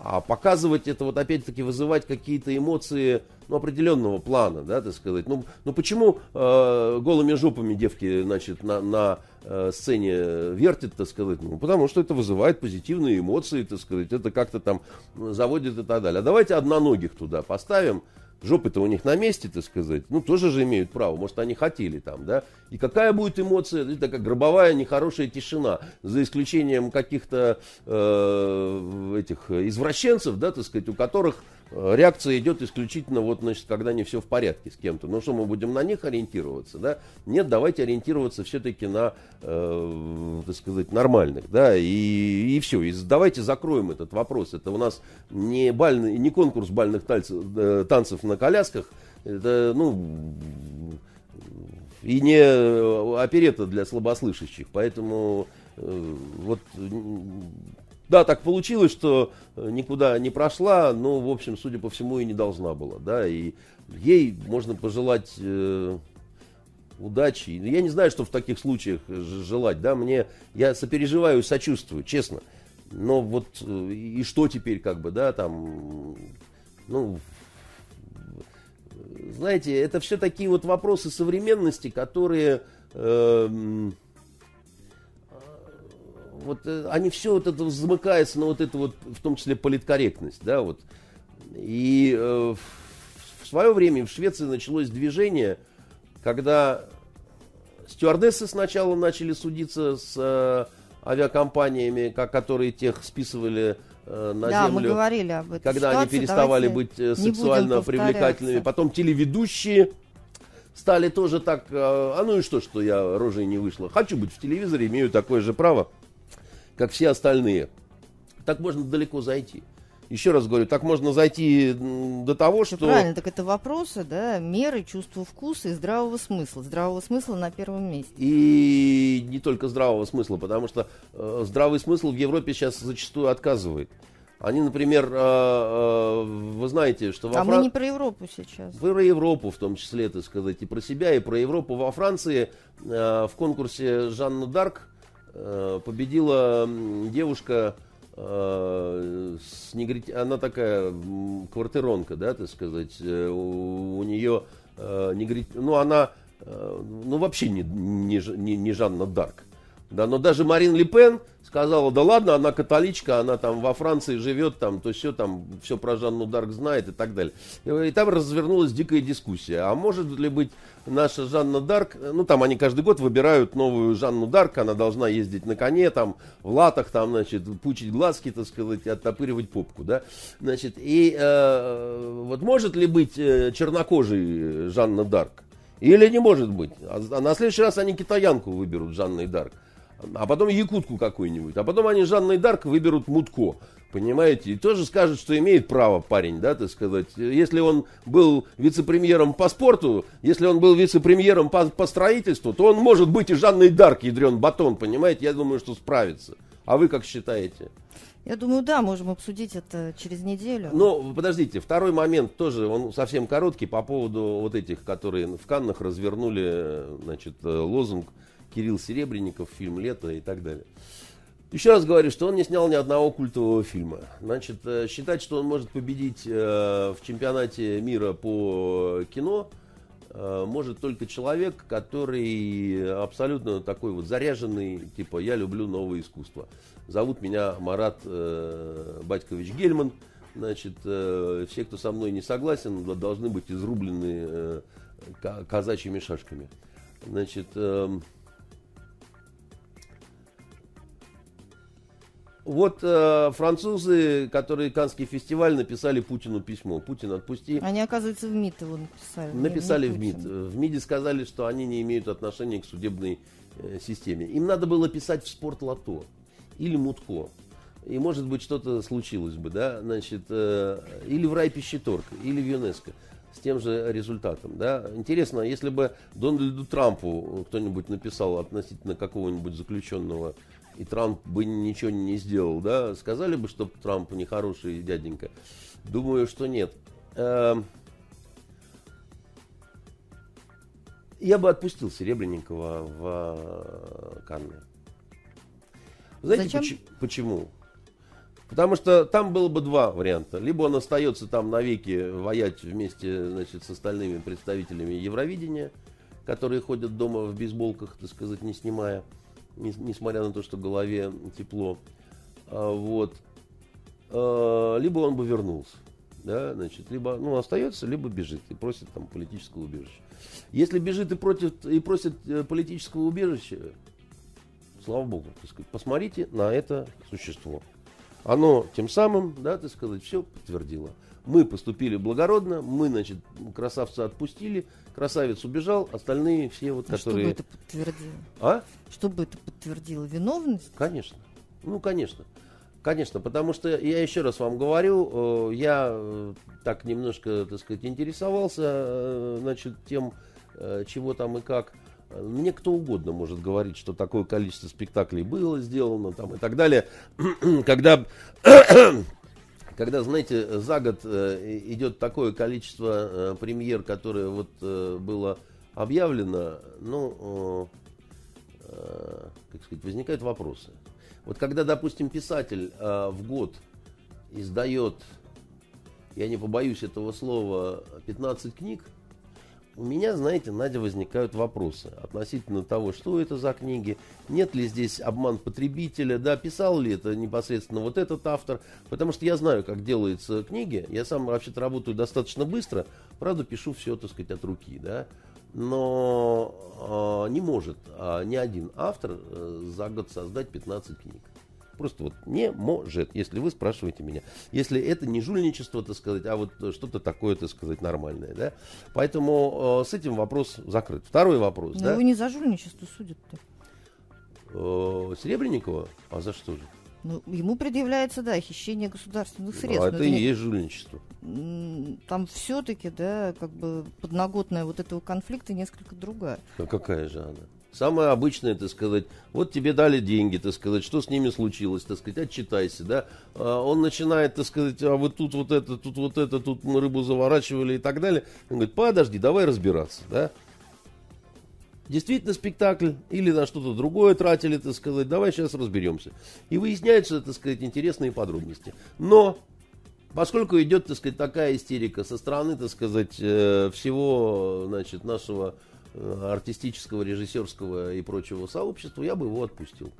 а показывать это, вот опять-таки, вызывать какие-то эмоции, ну, определенного плана, да, так сказать. Ну, ну почему э, голыми жопами девки, значит, на, на э, сцене вертят, так сказать? Ну, потому что это вызывает позитивные эмоции, так сказать, это как-то там заводит и так далее. А давайте одноногих туда поставим, жопы-то у них на месте, так сказать, ну, тоже же имеют право, может, они хотели там, да. И какая будет эмоция? Это такая гробовая, нехорошая тишина, за исключением каких-то э, этих извращенцев, да, так сказать, у которых реакция идет исключительно, вот, значит, когда не все в порядке с кем-то. Ну, что, мы будем на них ориентироваться, да? Нет, давайте ориентироваться все-таки на, э, так сказать, нормальных, да, и, и все. И давайте закроем этот вопрос. Это у нас не, бальный, не конкурс бальных танцев, танцев на колясках, это, ну... И не оперетта для слабослышащих. Поэтому э, вот, да, так получилось, что никуда не прошла, но, в общем, судя по всему, и не должна была. Да, и ей можно пожелать э, удачи. Я не знаю, что в таких случаях желать. Да, мне, я сопереживаю, сочувствую, честно. Но вот э, и что теперь, как бы, да, там, ну... Знаете, это все такие вот вопросы современности, которые, э, вот, они все вот это замыкаются на вот это вот, в том числе, политкорректность, да, вот. И э, в свое время в Швеции началось движение, когда стюардессы сначала начали судиться с э, авиакомпаниями, которые тех списывали на да, землю, мы говорили об этой когда ситуации, они переставали быть сексуально привлекательными. Потом телеведущие стали тоже так, а ну и что, что я рожей не вышла. Хочу быть в телевизоре, имею такое же право, как все остальные. Так можно далеко зайти. Еще раз говорю, так можно зайти до того, что... Правильно, так это вопросы, да, меры, чувство вкуса и здравого смысла. Здравого смысла на первом месте. И не только здравого смысла, потому что э, здравый смысл в Европе сейчас зачастую отказывает. Они, например, э, э, вы знаете, что во Франции... А мы не про Европу сейчас. Вы про Европу в том числе, так сказать, и про себя, и про Европу. Во Франции э, в конкурсе Жанна Дарк э, победила девушка... С негрит... Она такая квартиронка, да, так сказать, у, у нее э, негрит... Ну, она э, ну, вообще не, не, не, не Жанна Дарк. Да, но даже Марин Ле Пен, сказала, да ладно, она католичка, она там во Франции живет, там, то все там, все про Жанну Дарк знает и так далее. И там развернулась дикая дискуссия. А может ли быть наша Жанна Дарк, ну там они каждый год выбирают новую Жанну Дарк, она должна ездить на коне, там, в латах, там, значит, пучить глазки, так сказать, оттопыривать попку, да, значит, и э, вот может ли быть чернокожей Жанна Дарк? Или не может быть? А на следующий раз они китаянку выберут Жанной Дарк. А потом якутку какую-нибудь. А потом они Жанной Дарк выберут Мутко. Понимаете? И тоже скажут, что имеет право парень, да, так сказать. Если он был вице-премьером по спорту, если он был вице-премьером по, по строительству, то он может быть и Жанной Дарк, ядрен батон, понимаете? Я думаю, что справится. А вы как считаете? Я думаю, да, можем обсудить это через неделю. Ну, подождите, второй момент тоже, он совсем короткий, по поводу вот этих, которые в Каннах развернули, значит, лозунг Кирилл Серебренников, фильм «Лето» и так далее. Еще раз говорю, что он не снял ни одного культового фильма. Значит, считать, что он может победить в чемпионате мира по кино, может только человек, который абсолютно такой вот заряженный, типа «я люблю новое искусство». Зовут меня Марат э, Батькович Гельман. Значит, э, все, кто со мной не согласен, должны быть изрублены э, казачьими шашками. Значит, э, вот э, французы, которые Каннский фестиваль, написали Путину письмо. Путин, отпусти. Они, оказывается, в МИД его написали. Написали не, не в МИД. В МИДе сказали, что они не имеют отношения к судебной э, системе. Им надо было писать в Спортлото или Мутко, и, может быть, что-то случилось бы, да, значит, э, или в райпищеторг, или в ЮНЕСКО, с тем же результатом, да. Интересно, если бы Дональду Трампу кто-нибудь написал относительно какого-нибудь заключенного, и Трамп бы ничего не сделал, да, сказали бы, что Трамп нехороший дяденька? Думаю, что нет. Э, я бы отпустил Серебренникова в Канны. Знаете, поч- почему? Потому что там было бы два варианта. Либо он остается там навеки воять вместе, значит, с остальными представителями Евровидения, которые ходят дома в бейсболках, так сказать, не снимая, не, несмотря на то, что голове тепло. А, вот. А, либо он бы вернулся. Да, значит, либо, ну, остается, либо бежит и просит там политического убежища. Если бежит и, против, и просит политического убежища, слава богу, так сказать, посмотрите на это существо. Оно тем самым, да, так сказать, все подтвердило. Мы поступили благородно, мы, значит, красавца отпустили, красавец убежал, остальные все вот, а которые... Что бы это подтвердило? А? Что бы это подтвердило? Виновность? Конечно. Ну, конечно. Конечно, потому что, я еще раз вам говорю, я так немножко, так сказать, интересовался, значит, тем, чего там и как. Мне кто угодно может говорить, что такое количество спектаклей было сделано там, и так далее. Когда, когда, знаете, за год идет такое количество премьер, которое вот было объявлено, ну, как сказать, возникают вопросы. Вот когда, допустим, писатель в год издает, я не побоюсь этого слова, пятнадцать книг, у меня, знаете, Надя, возникают вопросы относительно того, что это за книги, нет ли здесь обман потребителя, да, писал ли это непосредственно вот этот автор, потому что я знаю, как делаются книги, я сам вообще-то работаю достаточно быстро, правда, пишу все, так сказать, от руки, да, но э, не может э, ни один автор э, за год создать пятнадцать книг. Просто вот не может, если вы спрашиваете меня. Если это не жульничество, так сказать, а вот что-то такое, так сказать, нормальное, да. Поэтому э, с этим вопрос закрыт. Второй вопрос, но да. Его не за жульничество судят-то. Э, Серебренникова? А за что же? Ну, ему предъявляется, да, хищение государственных средств. А это и есть жульничество. Там все-таки, да, как бы подноготная вот этого конфликта несколько другая. А какая же она? Самое обычное, так сказать, вот тебе дали деньги, так сказать, что с ними случилось, так сказать, отчитайся, да. Он начинает, так сказать, а вот тут вот это, тут вот это, тут мы рыбу заворачивали и так далее. Он говорит, подожди, давай разбираться, да. Действительно спектакль или на что-то другое тратили, так сказать, давай сейчас разберемся. И выясняются, так сказать, интересные подробности. Но... Поскольку идет, так сказать, такая истерика со стороны, так сказать, всего, значит, нашего артистического, режиссерского и прочего сообщества, я бы его отпустил.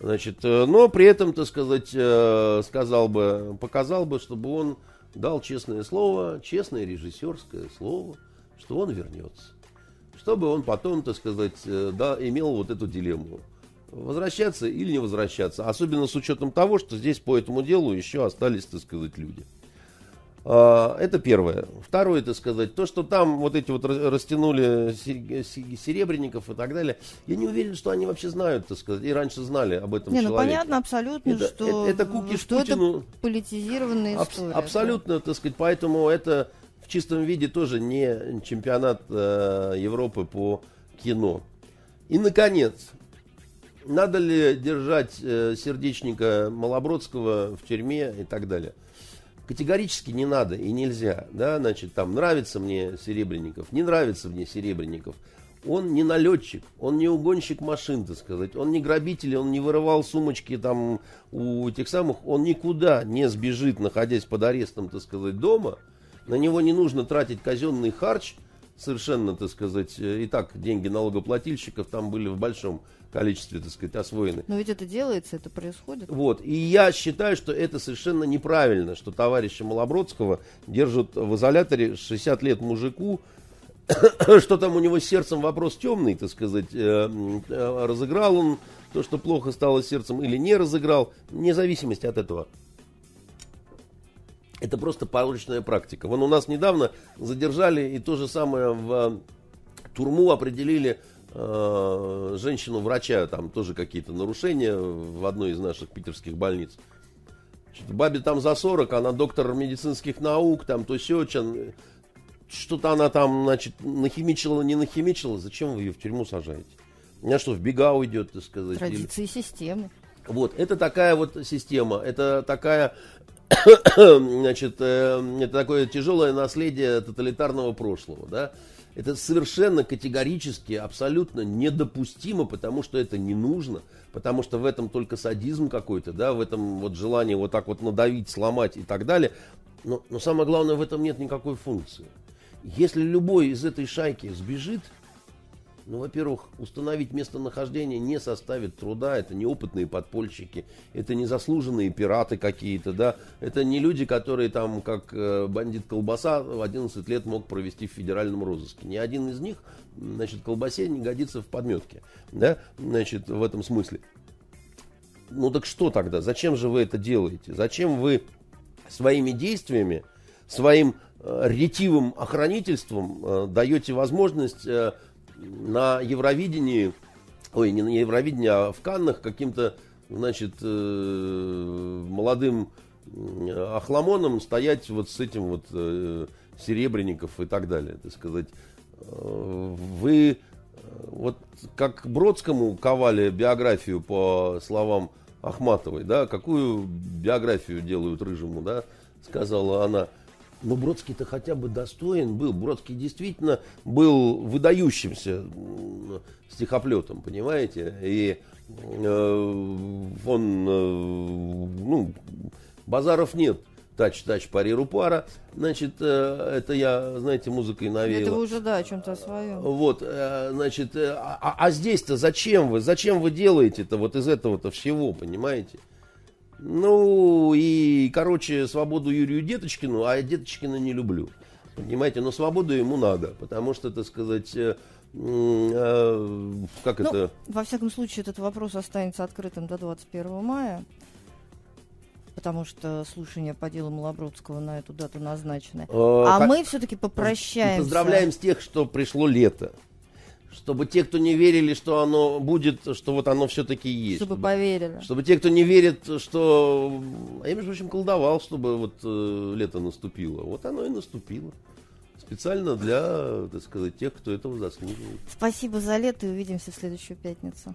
Значит, но при этом, так сказать, сказал бы, показал бы, чтобы он дал честное слово, честное режиссерское слово, что он вернется. Чтобы он потом, так сказать, да, имел вот эту дилемму. Возвращаться или не возвращаться. Особенно с учетом того, что здесь по этому делу еще остались, так сказать, люди. Это первое. Второе, так сказать, то, что там вот эти вот растянули Серебренников и так далее, я не уверен, что они вообще знают, так сказать, и раньше знали об этом не, человеке. Ну, понятно, абсолютно, это, что, это, это, куки что Путину, это политизированная аб- история. Абсолютно, да? Так сказать, поэтому это в чистом виде тоже не чемпионат э, Европы по кино. И, наконец, надо ли держать э, сердечника Малобродского в тюрьме и так далее? Категорически не надо и нельзя, да, значит, там нравится мне Серебренников, не нравится мне Серебренников. Он не налетчик, он не угонщик машин, так сказать, он не грабитель, он не вырывал сумочки там у тех самых, он никуда не сбежит, находясь под арестом, так сказать, дома. На него не нужно тратить казенный харч, совершенно, так сказать, и так деньги налогоплательщиков там были в большом количестве, так сказать, освоены. Но ведь это делается, это происходит. Вот, и я считаю, что это совершенно неправильно, что товарища Малобродского держат в изоляторе, шестьдесят лет мужику, что там у него с сердцем вопрос темный, так сказать, разыграл он то, что плохо стало сердцем, или не разыграл, вне зависимости от этого. Это просто порочная практика. Вон у нас недавно задержали и то же самое в Турму определили э, женщину-врача. Там тоже какие-то нарушения в одной из наших питерских больниц. Что-то бабе там за сорок, она доктор медицинских наук, там то Сечин. Что-то она там, значит, нахимичила, не нахимичила. Зачем вы ее в тюрьму сажаете? Она что, в бега уйдет, так сказать? Традиции или... системы. Вот, это такая вот система. Это такая... Значит, э, это такое тяжелое наследие тоталитарного прошлого, да? Это совершенно категорически, абсолютно недопустимо, потому что это не нужно, потому что в этом только садизм какой-то, да, в этом вот желание вот так вот надавить, сломать и так далее. Но, но самое главное, в этом нет никакой функции. Если любой из этой шайки сбежит, ну, во-первых, установить местонахождение не составит труда. Это не опытные подпольщики, это не заслуженные пираты какие-то, да. Это не люди, которые там, как бандит Колбаса, в одиннадцать лет мог провести в федеральном розыске. Ни один из них, значит, Колбасе не годится в подметке, да, значит, в этом смысле. Ну, так что тогда? Зачем же вы это делаете? Зачем вы своими действиями, своим ретивым охранительством даете возможность... на Евровидении, ой, не на Евровидении, а в Каннах каким-то, значит, э, молодым охламоном стоять вот с этим вот э, Серебренников и так далее, так сказать. Вы вот как Бродскому ковали биографию по словам Ахматовой, да, какую биографию делают рыжему, да, сказала она. Но Бродский-то хотя бы достоин был. Бродский действительно был выдающимся стихоплетом, понимаете? И э, он, э, ну, базаров нет. Тач-тач, париру пара. Значит, э, это я, знаете, музыкой навеял. Это вы уже, да, о чем-то освоил. Вот, э, значит, э, а, а здесь-то зачем вы? Зачем вы делаете-то вот из этого-то всего, понимаете? Ну, и, короче, свободу Юрию Деточкину, а Деточкина не люблю, понимаете, но свободу ему надо, потому что, так сказать, э, э, как ну, это... Во всяком случае, этот вопрос останется открытым до двадцать первого мая, потому что слушания по делу Малобродского на эту дату назначены. Э, а как... мы все-таки попрощаемся. Поздравляем с тех, что пришло лето. Чтобы те, кто не верили, что оно будет, что вот оно все-таки есть. Чтобы, чтобы поверили. Чтобы те, кто не верит, что... А я, между прочим, колдовал, чтобы вот э, лето наступило. Вот оно и наступило. Специально для, так сказать, тех, кто этого заслуживает. Спасибо за лето и увидимся в следующую пятницу.